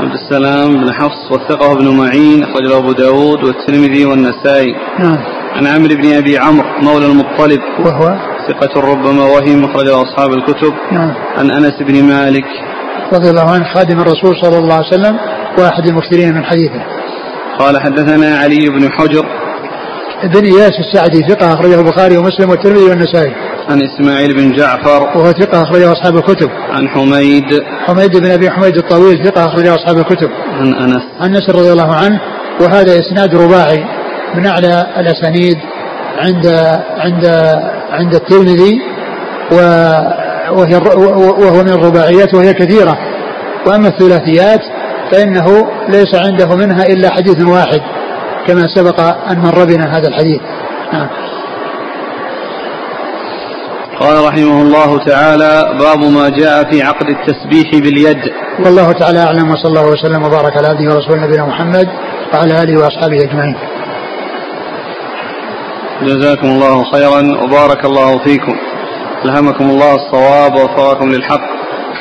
عبد السلام بن حفص، وثقه بن معين، أخرجه أبو داود والترمذي والنسائي. نعم. عن عمرو بن أبي عمرو مولى المطلب وهو ثقة ربما وهم، أخرجه أصحاب الكتب. نعم. عن أنس بن مالك رضي الله عنه خادم الرسول صلى الله عليه وسلم واحد المكثرين من حديثه. قال: حدثنا علي بن حجر بن إياس السعدي، ثقة، أخرجه البخاري ومسلم والترمذي والنسائي. عن إسماعيل بن جعفر وهو ثقة، أخرجه أصحاب الكتب. عن حميد حميد بن أبي حميد الطويل، ثقة، أخرجه أصحاب الكتب. عن أنس عن أنس رضي الله عنه، وهذا إسناد رباعي من أعلى الأسانيد عند عند عند الترمذي، وهو من الرباعيات وهي كثيرة. وأما الثلاثيات فإنه ليس عنده منها إلا حديث واحد كما سبق أن مر بنا هذا الحديث. آه. قال رحمه الله تعالى: باب ما جاء في عقد التسبيح باليد. والله تعالى أعلم، وصلى الله وسلم وبارك على عبده ورسوله نبينا محمد وعلى آله وأصحابه أجمعين. جزاكم الله خيرا وبارك الله فيكم، ألهمكم الله الصواب ووفقكم للحق،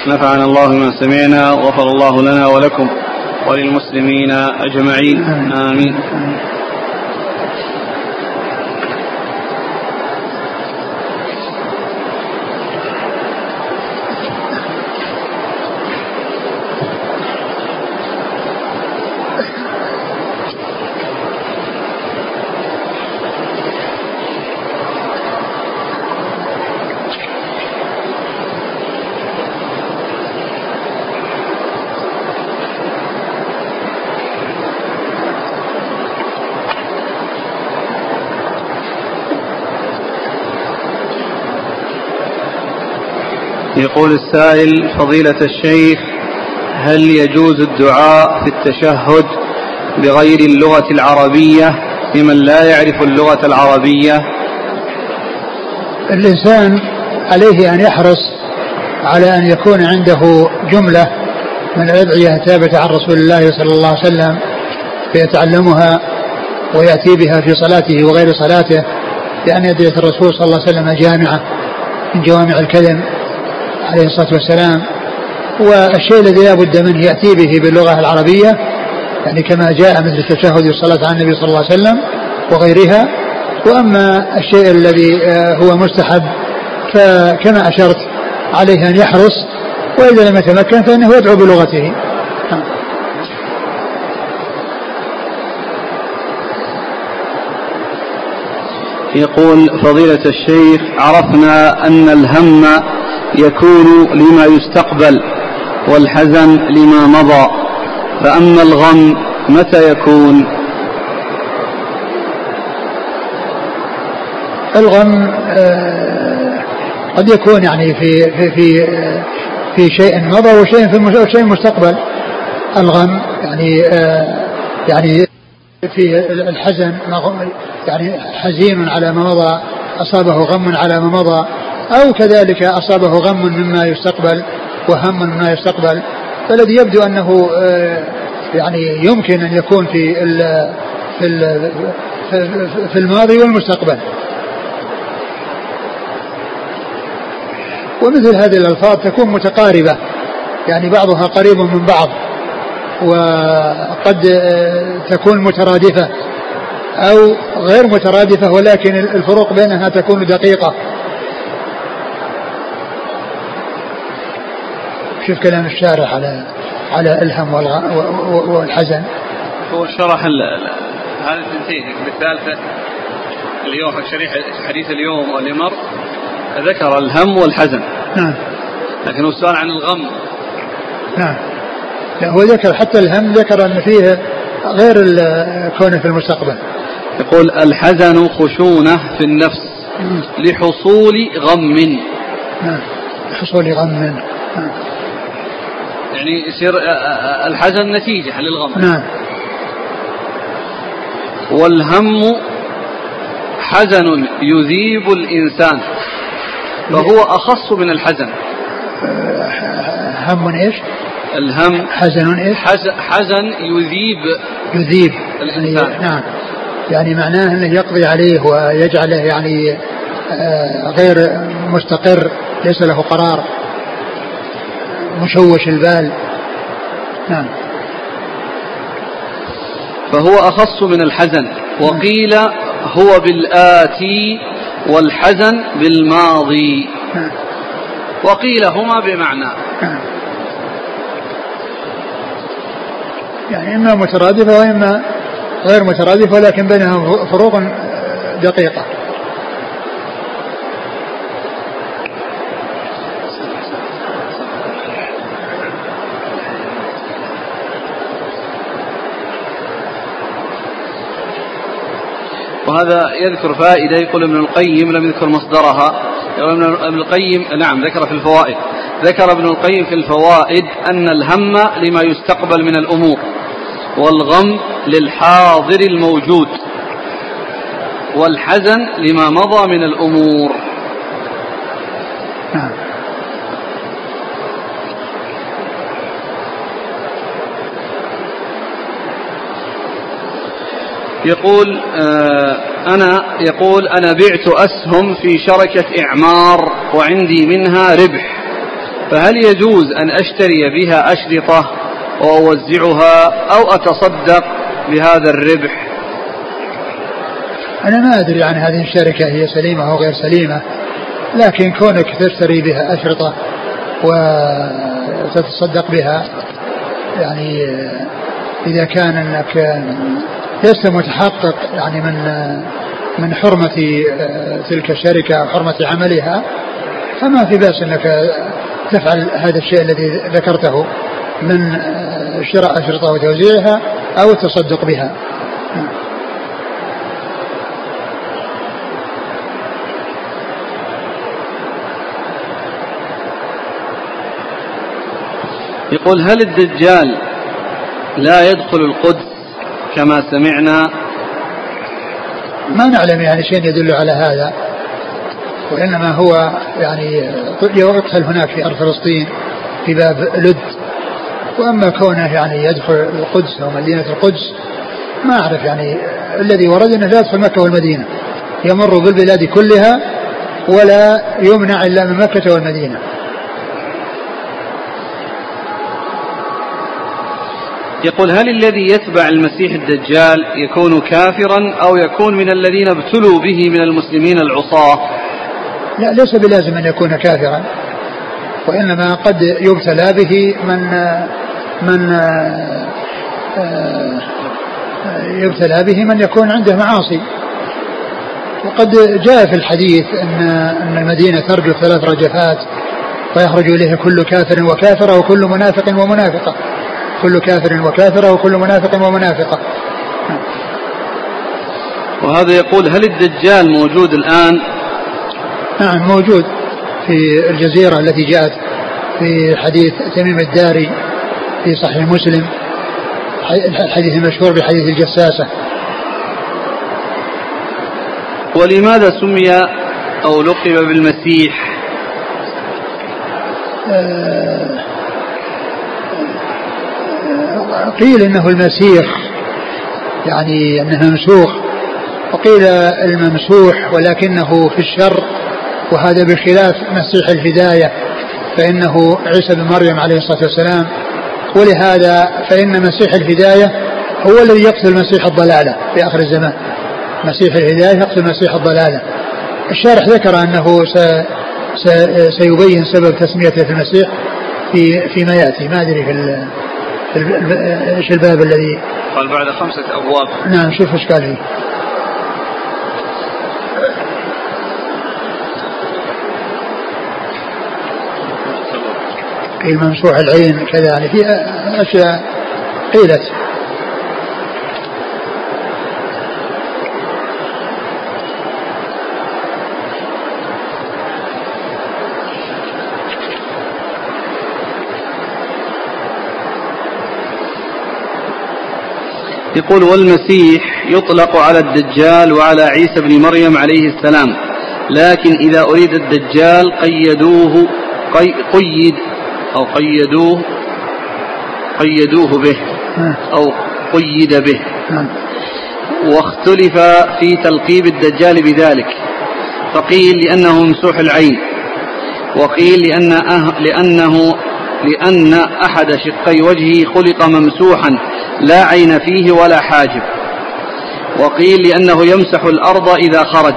نفعنا الله ما سمعنا، وغفر الله لنا ولكم وللمسلمين أجمعين، آمين. يقول السائل: فضيلة الشيخ، هل يجوز الدعاء في التشهد بغير اللغة العربية لمن لا يعرف اللغة العربية؟ الإنسان عليه أن يحرص على أن يكون عنده جملة من الأدعية ثابتة عن رسول الله صلى الله عليه وسلم فيتعلمها ويأتي بها في صلاته وغير صلاته، لأن أدعية الرسول صلى الله عليه وسلم جامعة من جوامع الكلم عليه الصلاة والسلام. والشيء الذي لا بد منه يأتي به باللغة العربية، يعني كما جاء مثل التشهد والصلاة على النبي صلى الله عليه وسلم وغيرها. وأما الشيء الذي هو مستحب فكما أشرت عليه أن يحرص وإذا لم يتمكن فإنه يدعو بلغته. يقول فضيلة الشيخ عرفنا أن الهم يكون لما يستقبل والحزن لما مضى، فأما الغم متى يكون؟ الغم قد يكون يعني في في في, في شيء مضى وشيء في شيء مستقبل. الغم يعني يعني في الحزن، يعني حزين على ما مضى أصابه غم على ما مضى، أو كذلك أصابه غم مما يستقبل وهم مما يستقبل. فالذي يبدو أنه يعني يمكن أن يكون في في الماضي والمستقبل. ومثل هذه الألفاظ تكون متقاربة، يعني بعضها قريب من بعض، وقد تكون مترادفة أو غير مترادفة، ولكن الفروق بينها تكون دقيقة. شوف كلام الشارح على على الهم والحزن. هو شرح هذه الثنتين بالثالثة اليوم، شريح حديث اليوم واللي مر ذكر الهم والحزن. نعم. لكن هو السؤال عن الغم. نعم. هو ذكر حتى الهم، ذكر أن فيه غير الكون في المستقبل. يقول الحزن خشونة في النفس لحصول غم. نعم. لحصول غم. نعم. يعني يصير الحزن نتيجة للغم. نعم. والهم حزن يذيب الإنسان وهو أخص من الحزن. هم إيش؟ الهم حزن إيش؟ حزن يذيب يذيب الإنسان. يعني نعم، يعني معناه أنه يقضي عليه ويجعله يعني غير مستقر، ليس له قرار، مشوش البال. نعم. فهو أخص من الحزن. وقيل هو بالآتي والحزن بالماضي، وقيل هما بمعنى، يعني إما مترادفة وإما غير مترادفة، ولكن بينها فروق دقيقة. وهذا يذكر فائدة، يقول ابن القيم لم يذكر مصدرها. يقول ابن القيم نعم ذكر في الفوائد، ذكر ابن القيم في الفوائد أن الهم لما يستقبل من الأمور، والغم للحاضر الموجود، والحزن لما مضى من الأمور. يقول أنا يقول أنا بعت أسهم في شركة إعمار وعندي منها ربح، فهل يجوز أن أشتري بها أشرطة وأوزعها أو أتصدق بهذا الربح؟ أنا ما أدري عن هذه الشركة، هي سليمة أو غير سليمة، لكن كونك تشتري بها أشرطة وتتصدق بها، يعني إذا كان أنك لست متحقق يعني من من حرمة تلك الشركة أو حرمة عملها، فما في بأس أنك تفعل هذا الشيء الذي ذكرته من شراء أشرطة وتوزيعها أو التصدق بها. يقول هل الدجال لا يدخل القدس كما سمعنا؟ ما نعلم يعني شيء يدل على هذا، وإنما هو يعني يقتل هناك في أرض فلسطين في باب لد. وأما كونه يعني يدخل القدس أو مدينة القدس ما أعرف، يعني الذي ورد أنه لا يدخل مكة والمدينة، يمر بالبلاد كلها ولا يمنع إلا من مكة والمدينة. يقول هل الذي يتبع المسيح الدجال يكون كافرا أو يكون من الذين ابتلوا به من المسلمين العصاة؟ لا، ليس بلازم أن يكون كافرا، وإنما قد يبتلى به من من يبتلى به من يكون عنده معاصي. وقد جاء في الحديث أن أن المدينة ترجف ثلاث رجفات ويخرج إليه كل كافر وكافرة وكل منافق ومنافقة كل كافر وكافرة وكل منافق ومنافقة. وهذا يقول هل الدجال موجود الآن؟ نعم موجود في الجزيرة التي جاءت في حديث تميم الداري في صحيح مسلم، الحديث المشهور بحديث الجساسة. ولماذا سمي أو لقب بالمسيح؟ آه قيل إنه المسيح يعني أنه ممسوح، وقيل الممسوح ولكنه في الشر، وهذا بخلاف مسيح الهداية فإنه عيسى بن مريم عليه الصلاة والسلام، ولهذا فإن مسيح الهداية هو الذي يقتل مسيح الضلالة في آخر الزمان. مسيح الهداية يقتل مسيح الضلالة. الشارح ذكر أنه سيبين سبب تسميته في المسيح في فيما يأتي، ما أدري في ايش الباب الذي قال بعد خمسة أبواب. نعم شوف ايش قال. قيل ممسوح العين كذا، يعني في أشياء قيلت. يقول والمسيح يطلق على الدجال وعلى عيسى بن مريم عليه السلام، لكن إذا أريد الدجال قيدوه قي قيد أو قيدوه قيدوه به أو قيد به، واختلف في تلقيب الدجال بذلك، فقيل لأنه ممسوح العين، وقيل لأن أه لأنه لأن أحد شقي وجهه خلق ممسوحا لا عين فيه ولا حاجب، وقيل لأنه يمسح الأرض إذا خرج.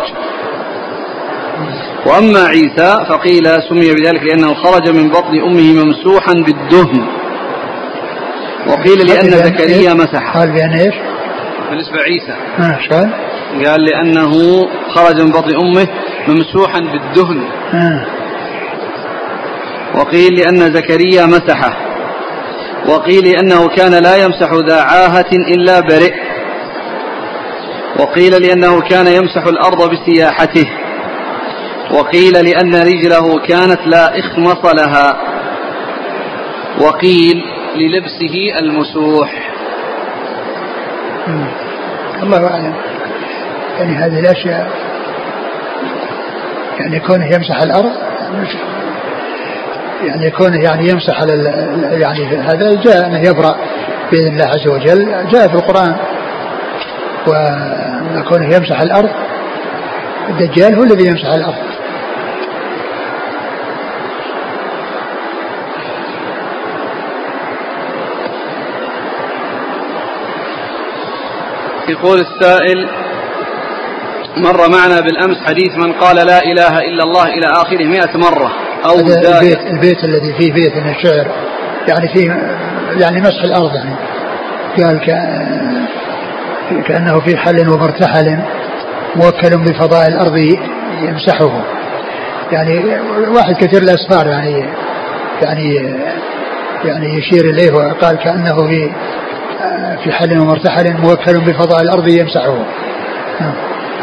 وأما عيسى فقيل سمي بذلك لأنه خرج من بطن أمه ممسوحا بالدهن، وقيل لأن زكريا مسح. قال بأن إيش بالنسبة عيسى؟ قال لأنه خرج من بطن أمه ممسوحا بالدهن، وقيل لأن زكريا مسحه، وقيل أنه كان لا يمسح ذا عاهة إلا برئ، وقيل لأنه كان يمسح الأرض بسياحته، وقيل لأن رجله كانت لا إخمص لها، وقيل للبسه المسوح. الله أعلم. يعني هذه الأشياء، يعني كونه يمسح الأرض، يعني يكون يعني يمسح على يعني هذا جاء أنه يبرأ بإذن الله عز وجل، جاء في القرآن. وكونه يمسح الأرض، الدجال هو الذي يمسح الأرض. يقول السائل مر معنا بالأمس حديث من قال لا إله إلا الله إلى آخره مئة مرة أو البيت, البيت الذي فيه بيت من الشعر، يعني فيه يعني مسح الأرض، يعني قال كأنه في حل ومرتحل موكل بفضاء الأرض يمسحه، يعني واحد كثير الأسفار يعني يعني يعني يشير إليه وقال كأنه في في حل ومرتحل موكل بفضاء الأرض يمسحه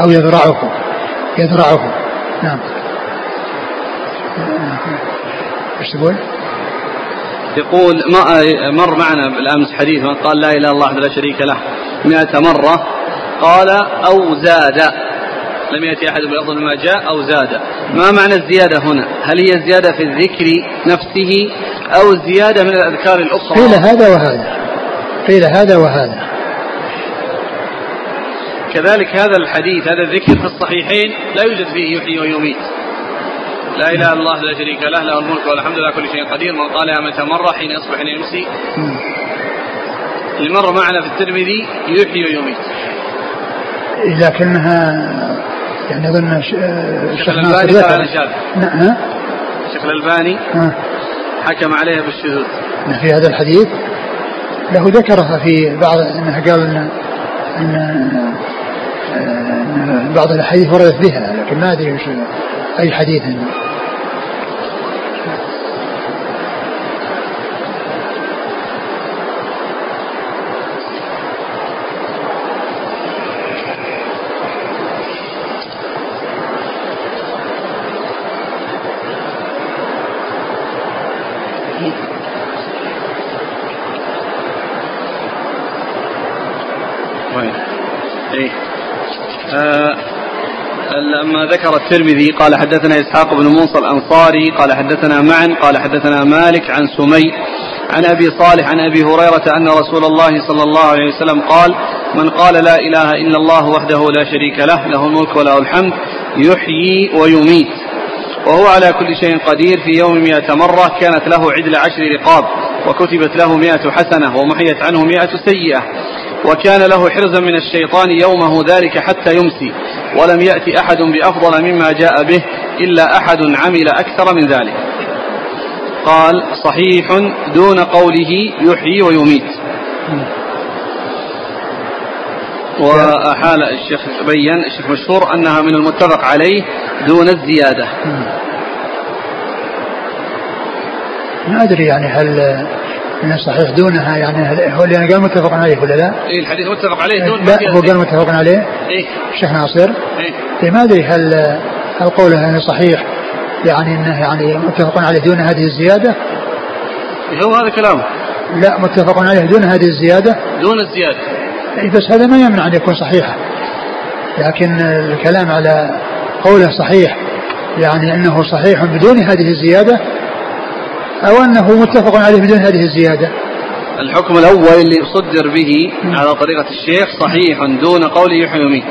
أو يذرعه يذرعه. نعم. يقول مر معنا بالأمس حديث من قال لا إله إلا الله وحده لا شريك له مئة مرة، قال أو زاد، لم يأتي أحد بأفضل ما جاء أو زاد، ما معنى الزيادة هنا؟ هل هي الزيادة في الذكر نفسه أو الزيادة من الأذكار الأخرى؟ قيل هذا وهذا، قيل هذا وهذا. كذلك هذا الحديث، هذا الذكر في الصحيحين لا يوجد فيه يحيي ويميت، لا إله إلا الله لا شريك له له الملك والحمد لله كل شيء قدير، من قالها متى مرة حين يصبح حين يمسي. المرة معنا في الترمذي يحيي ويميت، لكنها يعني ظن الشيخ الألباني قال شاذ. شيخ الألباني حكم عليها بالشذوذ. في هذا الحديث له ذكرها في بعض أنها قال أن, أن بعض الحديث وردت بها, لكن ما أدري أي حديث. لما ذكر الترمذي قال حدثنا إسحاق بن موسى الأنصاري قال حدثنا معن قال حدثنا مالك عن سمي عن أبي صالح عن أبي هريرة أن رسول الله صلى الله عليه وسلم قال: من قال لا إله إلا الله وحده لا شريك له له الملك وله الحمد يحيي ويميت وهو على كل شيء قدير في يوم مئة مرة كانت له عدل عشر رقاب وكتبت له مئة حسنة ومحيت عنه مئة سيئة وكان له حرزا من الشيطان يومه ذلك حتى يمسي ولم يأتي أحد بأفضل مما جاء به إلا أحد عمل أكثر من ذلك. قال: صحيح دون قوله يحيي ويميت. وأحال الشيخ بيّن الشيخ مشهور أنها من المتفق عليه دون الزيادة. ما أدري يعني هل من الصحيح دونها, يعني هو اللي قال متفق عليه ولا لا؟ إيه الحديث متفق عليه دون لا هو قال متفق عليه. إيه الشيخ ناصر. إيه ما أدري هل هل قوله أنه صحيح يعني أنه يعني متفق عليه دون هذه الزيادة؟ هو هذا كلامه. لا متفق عليه دون هذه الزيادة. دون الزيادة. إيه بس هذا ما يمنع أن يكون صحيحا, لكن الكلام على قوله صحيح يعني أنه صحيح بدون هذه الزيادة أو أنه متفق عليه بدون هذه الزيادة. الحكم الأول اللي صدر به م. على طريقة الشيخ صحيح دون قوله يحيي ويميت,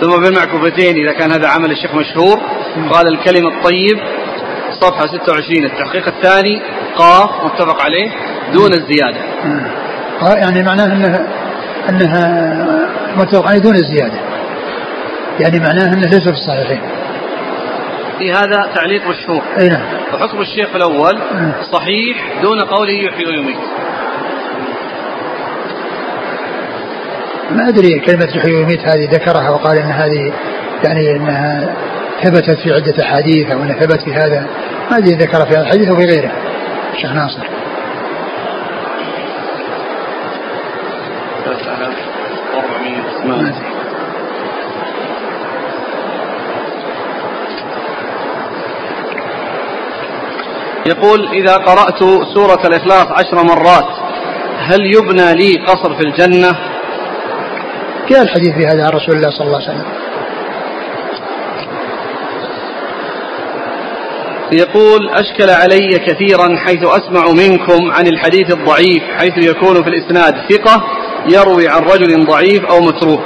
ثم بالمعكوفتين إذا كان هذا عمل الشيخ مشهور م. قال الكلمة الطيب صفحة ستة وعشرين التحقيق الثاني قاف متفق عليه دون الزيادة. م. يعني معناه أنها, أنها متفق عليه دون الزيادة, يعني معناه أنه ليس في الصحيحين. هذا تعليق مشهور. اي نعم. وحكم الشيخ الاول صحيح دون قوله يحيي ويميت. ما ادري كلمه يحيي ويميت هذه ذكرها وقال ان هذه يعني انها ثبتت في عده احاديث او انها ثبت في هذا, ما ادري ذكرها في هذا الحديث او في غيره الشيخ ناصر. ما يقول: إذا قرأت سورة الإخلاص عشر مرات هل يبنى لي قصر في الجنة؟ كان الحديث في هذا عن رسول الله صلى الله عليه وسلم. يقول: أشكل علي كثيرا حيث أسمع منكم عن الحديث الضعيف حيث يكون في الإسناد ثقة يروي عن رجل ضعيف أو متروك,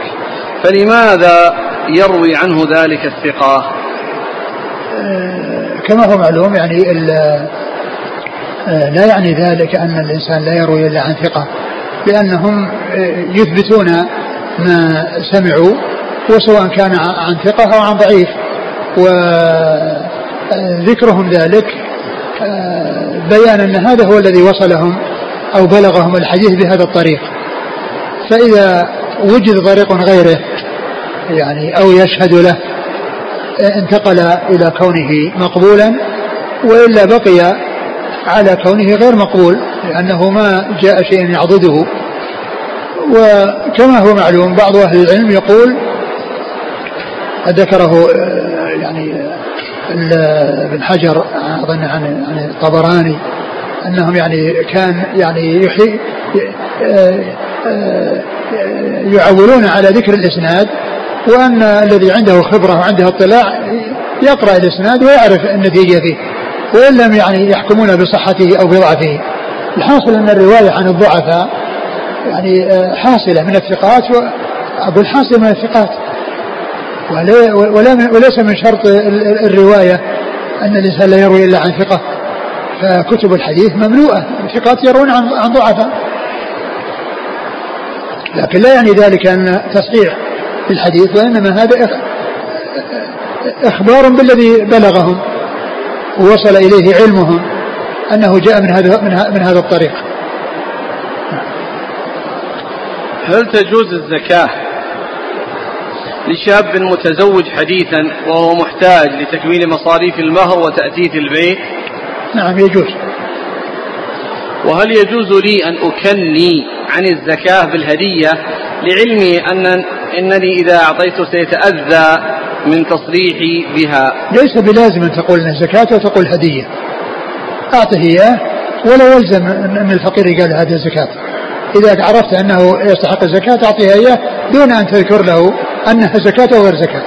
فلماذا يروي عنه ذلك الثقة؟ كما هو معلوم يعني لا يعني ذلك أن الإنسان لا يروي إلا عن ثقة, لأنهم يثبتون ما سمعوا وسواء كان عن ثقة أو عن ضعيف, وذكرهم ذلك بيان أن هذا هو الذي وصلهم أو بلغهم الحديث بهذا الطريق. فإذا وجد طريق غيره يعني أو يشهد له انتقل إلى كونه مقبولا, وإلا بقي على كونه غير مقبول لأنه ما جاء شيء يعضده. وكما هو معلوم بعض أهل العلم يقول ذكره يعني ابن حجر أظن عن الطبراني أنهم يعني كان يعني يحيي يعولون على ذكر الإسناد, وأن الذي عنده خبرة وعنده اطلاع يقرأ الإسناد ويعرف النتيجة فيه, وإن لم يعني يحكمون بصحته أو بضعفه. الحاصل أن الرواية عن الضعفاء يعني حاصلة من الثقات, وأقول حاصلة من الثقات, وليس من شرط الرواية أن الإنسان لا يروي إلا عن ثقة, فكتب الحديث مملوءة ثقات يرون عن ضعفاء, لكن لا يعني ذلك أن تصحيح الحديث, وإنما هذا إخبار بالذي بلغهم ووصل إليه علمهم أنه جاء من هذا من هذا الطريق. هل تجوز الزكاة لشاب متزوج حديثا وهو محتاج لتكوين مصاريف المهر وتأتيث البيت؟ نعم يجوز. وهل يجوز لي أن أكلي عن الزكاة بالهدية لعلمي أن أنني إذا أعطيته سيتأذى من تصريحي بها؟ ليس بلازم أن تقول أن الزكاة وتقول هدية، أعطه إياه ولا يلزم أن الفقير يقال هذا زكاة. إذا عرفت أنه يستحق الزكاة أعطيها إياه دون أن تذكر له أنها زكاة وغير زكاة.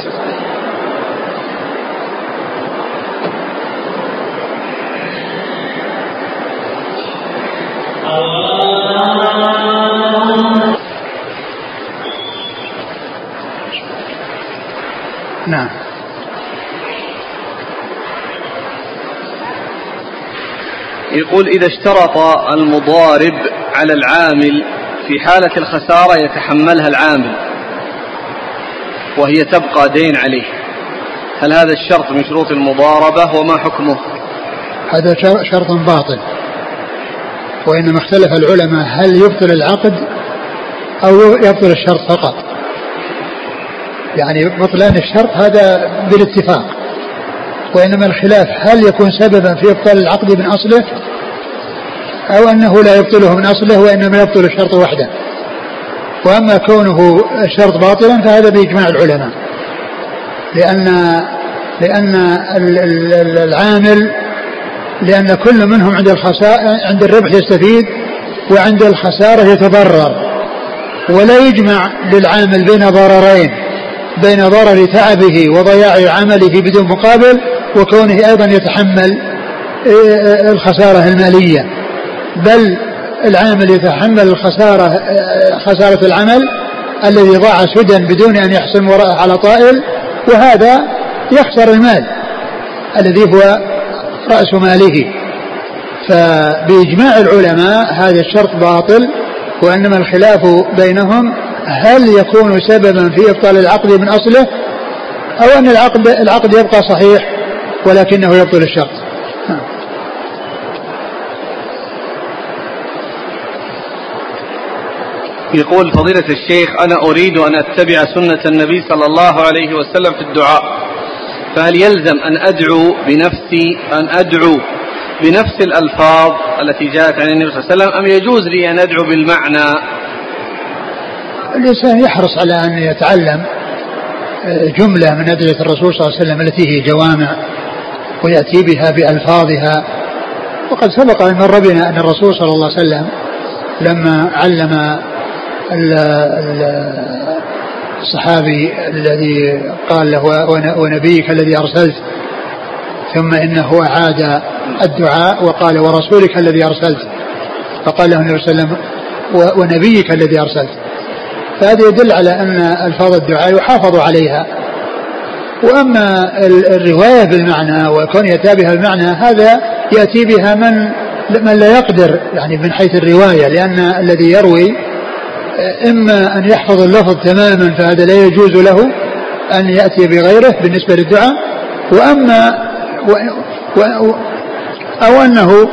نعم. يقول إذا اشترط المضارب على العامل في حالة الخسارة يتحملها العامل وهي تبقى دين عليه، هل هذا الشرط من شروط المضاربة وما حكمه؟ هذا شرط باطل، وإنما اختلف العلماء هل يبطل العقد أو يبطل الشرط فقط. يعني بطلان الشرط هذا بالاتفاق، وإنما الخلاف هل يكون سببا في إبطال العقد من أصله أو أنه لا يبطله من أصله وإنما يبطل الشرط وحده. وأما كونه الشرط باطلا فهذا بإجماع العلماء، لأن لأن العامل لأن كل منهم عند الخسارة عند الربح يستفيد وعند الخسارة يتضرر، ولا يجمع للعامل بين ضررين، بين ضرر تعبه وضياع عمله بدون مقابل وكونه أيضا يتحمل الخسارة المالية، بل العامل يتحمل الخسارة خسارة العمل الذي ضاع سدى بدون أن يحصل وراءه على طائل، وهذا يخسر المال الذي هو رأس ماله. فبإجماع العلماء هذا الشرط باطل، وإنما الخلاف بينهم هل يكون سببا في إبطال العقد من أصله أو أن العقد, العقد يبقى صحيح ولكنه يبطل الشرط. يقول فضيلة الشيخ أنا أريد أن أتبع سنة النبي صلى الله عليه وسلم في الدعاء، فهل يلزم أن أدعو بنفسي أن أدعو بنفس الألفاظ التي جاءت عن النبي صلى الله عليه وسلم أم يجوز لي أن أدعو بالمعنى؟ الإنسان يحرص على أن يتعلم جملة من أدعية الرسول صلى الله عليه وسلم التي هي جوامع ويأتي بها بألفاظها. وقد سبق أن مر بنا أن الرسول صلى الله عليه وسلم لما علم الصحابي الذي قال له ونبيك الذي أرسلت، ثم إنه أعاد الدعاء وقال ورسولك الذي أرسلت، فقال له النبي صلى الله عليه وسلم ونبيك الذي أرسلت. فهذا يدل على أن ألفاظ الدعاء يحافظ عليها. وأما الرواية بالمعنى وكون يأتي بها المعنى هذا يأتي بها من من لا يقدر يعني من حيث الرواية، لأن الذي يروي إما أن يحفظ اللفظ تماما فهذا لا يجوز له أن يأتي بغيره بالنسبة للدعاء، وأما و و أو أنه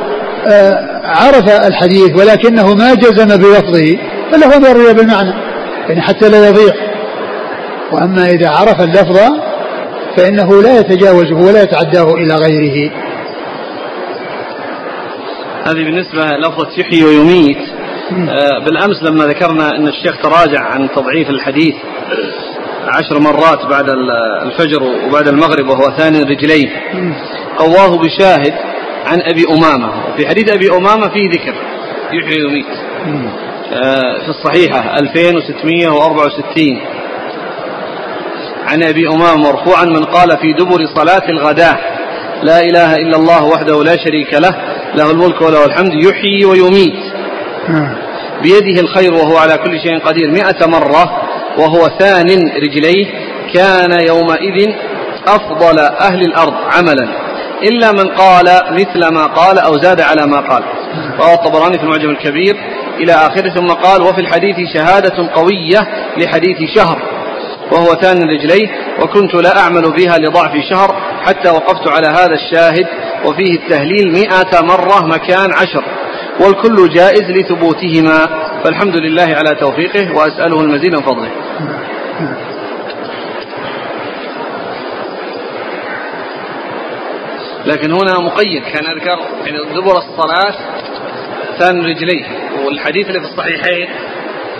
عرف الحديث ولكنه ما جزم بلفظه فله أن يروي بالمعنى يعني حتى لا يضيع. وأما إذا عرف اللفظ فإنه لا يتجاوزه ولا يتعداه إلى غيره. هذه بالنسبة لفظة يحيي ويميت. بالأمس لما ذكرنا أن الشيخ تراجع عن تضعيف الحديث عشر مرات بعد الفجر وبعد المغرب وهو ثاني رجلين، قواه بشاهد عن أبي أمامة، في حديث أبي أمامة فيه ذكر يحيي ويميت في الصحيحة ألفين وستمائة وأربعة وستين عن أبي أمامة مرفوعا من قال في دبر صلاة الغداة لا إله إلا الله وحده لا شريك له له الملك وله الحمد يحيي ويميت بيده الخير وهو على كل شيء قدير مئة مرة وهو ثان رجليه كان يومئذ أفضل أهل الأرض عملا إلا من قال مثل ما قال أو زاد على ما قال، رواه الطبراني في المعجم الكبير إلى آخره. ثم قال وفي الحديث شهادة قوية لحديث شهر وهو ثان رجليه وكنت لا أعمل بها لضعف شهر حتى وقفت على هذا الشاهد وفيه التهليل مئة مرة مكان عشر، والكل جائز لثبوتهما، فالحمد لله على توفيقه وأسأله المزيد من فضله. لكن هنا مقيد، كان أذكر يعني دبر الصلاة ثان رجليه، والحديث اللي في الصحيحين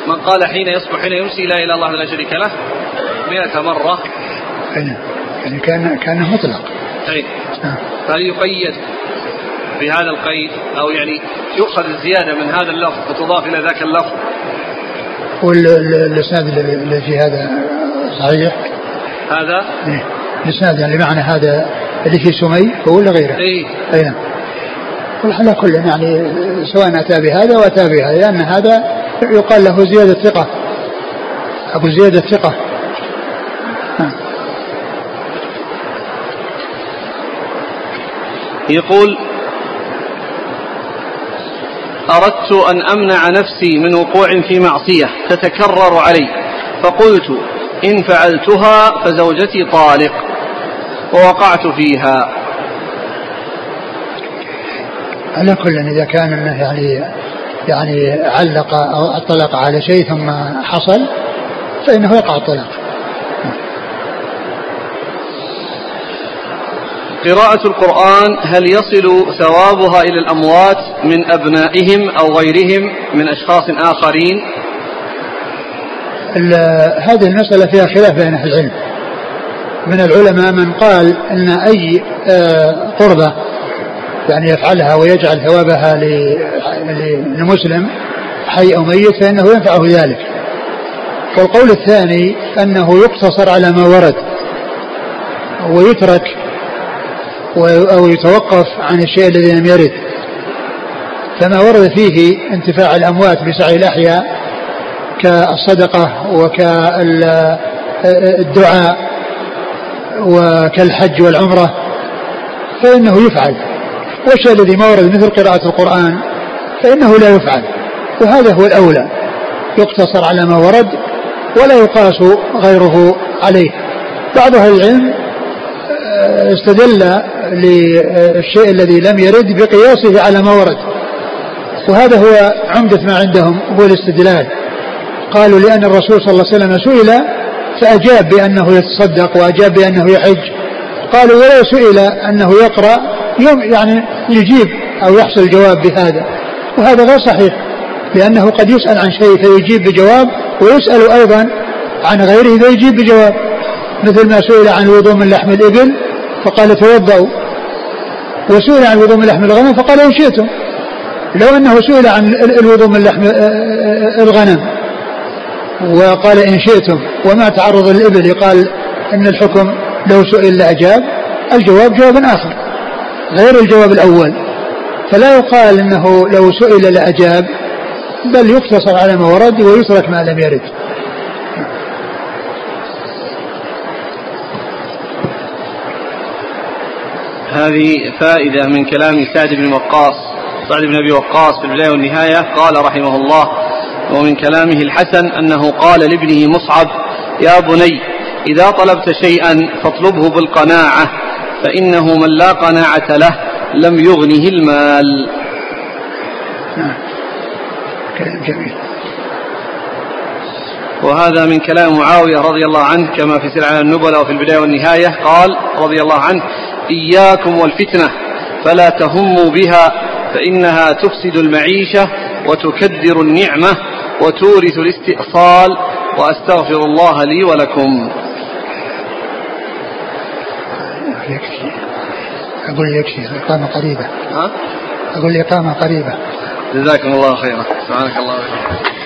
من قال حين يصبح حين يمسي لا إله إلا الله لا شريك له مئة مرة، يعني كان كان مطلق. أي فهل يقيد بهذا القيد، أو يعني يؤخذ الزيادة من هذا اللفظ وتضاف إلى ذاك اللفظ؟ والإسناد اللي في هذا صحيح هذا الإسناد يعني معنى هذا اللي في سمي هو اللي غيره. أي أي والحلا كل يعني سواء أتى بهذا وأتى بهذا، لأن يعني هذا يقال له زيادة ثقة، أبو زيادة ثقة. يقول: أردت أن أمنع نفسي من وقوع في معصية تتكرر علي، فقلت إن فعلتها فزوجتي طالق، ووقعت فيها. على كل إذا كان أنه يعني يعني علق أو أطلق على شيء ثم حصل فإنه يقع الطلاق. قراءة القرآن هل يصل ثوابها إلى الأموات من أبنائهم أو غيرهم من أشخاص آخرين؟ هذه المسألة فيها خلاف بين أهل العلم، من العلماء من قال أن أي قربة يعني يفعلها ويجعل ثوابها لمسلم حي أو ميت فإنه ينفعه ذلك، والقول الثاني أنه يقتصر على ما ورد ويترك أو يتوقف عن الشيء الذي لم يرد، فما ورد فيه انتفاع الأموات بسعي الأحياء كالصدقة وكالدعاء وكالحج والعمرة فإنه يفعل، والشيء الذي ما ورد مثل قراءة القرآن فإنه لا يفعل، وهذا هو الأولى، يقتصر على ما ورد ولا يقاس غيره عليه. بعض أهل العلم استدل للشيء الذي لم يرد بقياسه على ما ورد، وهذا هو عمدة ما عندهم هو الاستدلال. قالوا لأن الرسول صلى الله عليه وسلم سئل فأجاب بأنه يتصدق وأجاب بأنه يحج، قالوا ولا سئل أنه يقرأ يوم يعني يجيب أو يحصل جواب بهذا، وهذا غير صحيح، لأنه قد يسأل عن شيء فيجيب بجواب، ويسأل أيضا عن غيره فيجيب بجواب، مثل ما سئل عن الوضوء من لحم الإبل فقال توضأوا، وسئل عن الوضوء من لحم الغنم فقال إن شئتم. لو أنه سئل عن الوضوء من لحم الغنم وقال إن شئتم وما تعرض الإبل قال إن الحكم لو سئل لأجاب، الجواب جواب آخر غير الجواب الأول، فلا يقال إنه لو سئل لأجاب، بل يقتصر على ما ورد ويترك ما لم يرد. هذه فائدة من كلام سعد بن وقاص سعد بن أبي وقاص في البداية والنهاية، قال رحمه الله: ومن كلامه الحسن أنه قال لابنه مصعب: يا بني إذا طلبت شيئا فاطلبه بالقناعة، فإنه من لا قناعة له لم يغنه المال. كلام جميل. وهذا من كلام معاوية رضي الله عنه كما في سلعة النبلاء وفي البداية والنهاية، قال رضي الله عنه: إياكم والفتنة فلا تهموا بها، فإنها تفسد المعيشة وتكدر النعمة وتورث الاستئصال، وأستغفر الله لي ولكم. يكفي. أقول يكفي الإقامة قريبة. أقول الإقامة قريبة. جزاكم الله خيرا. سبحانك الله.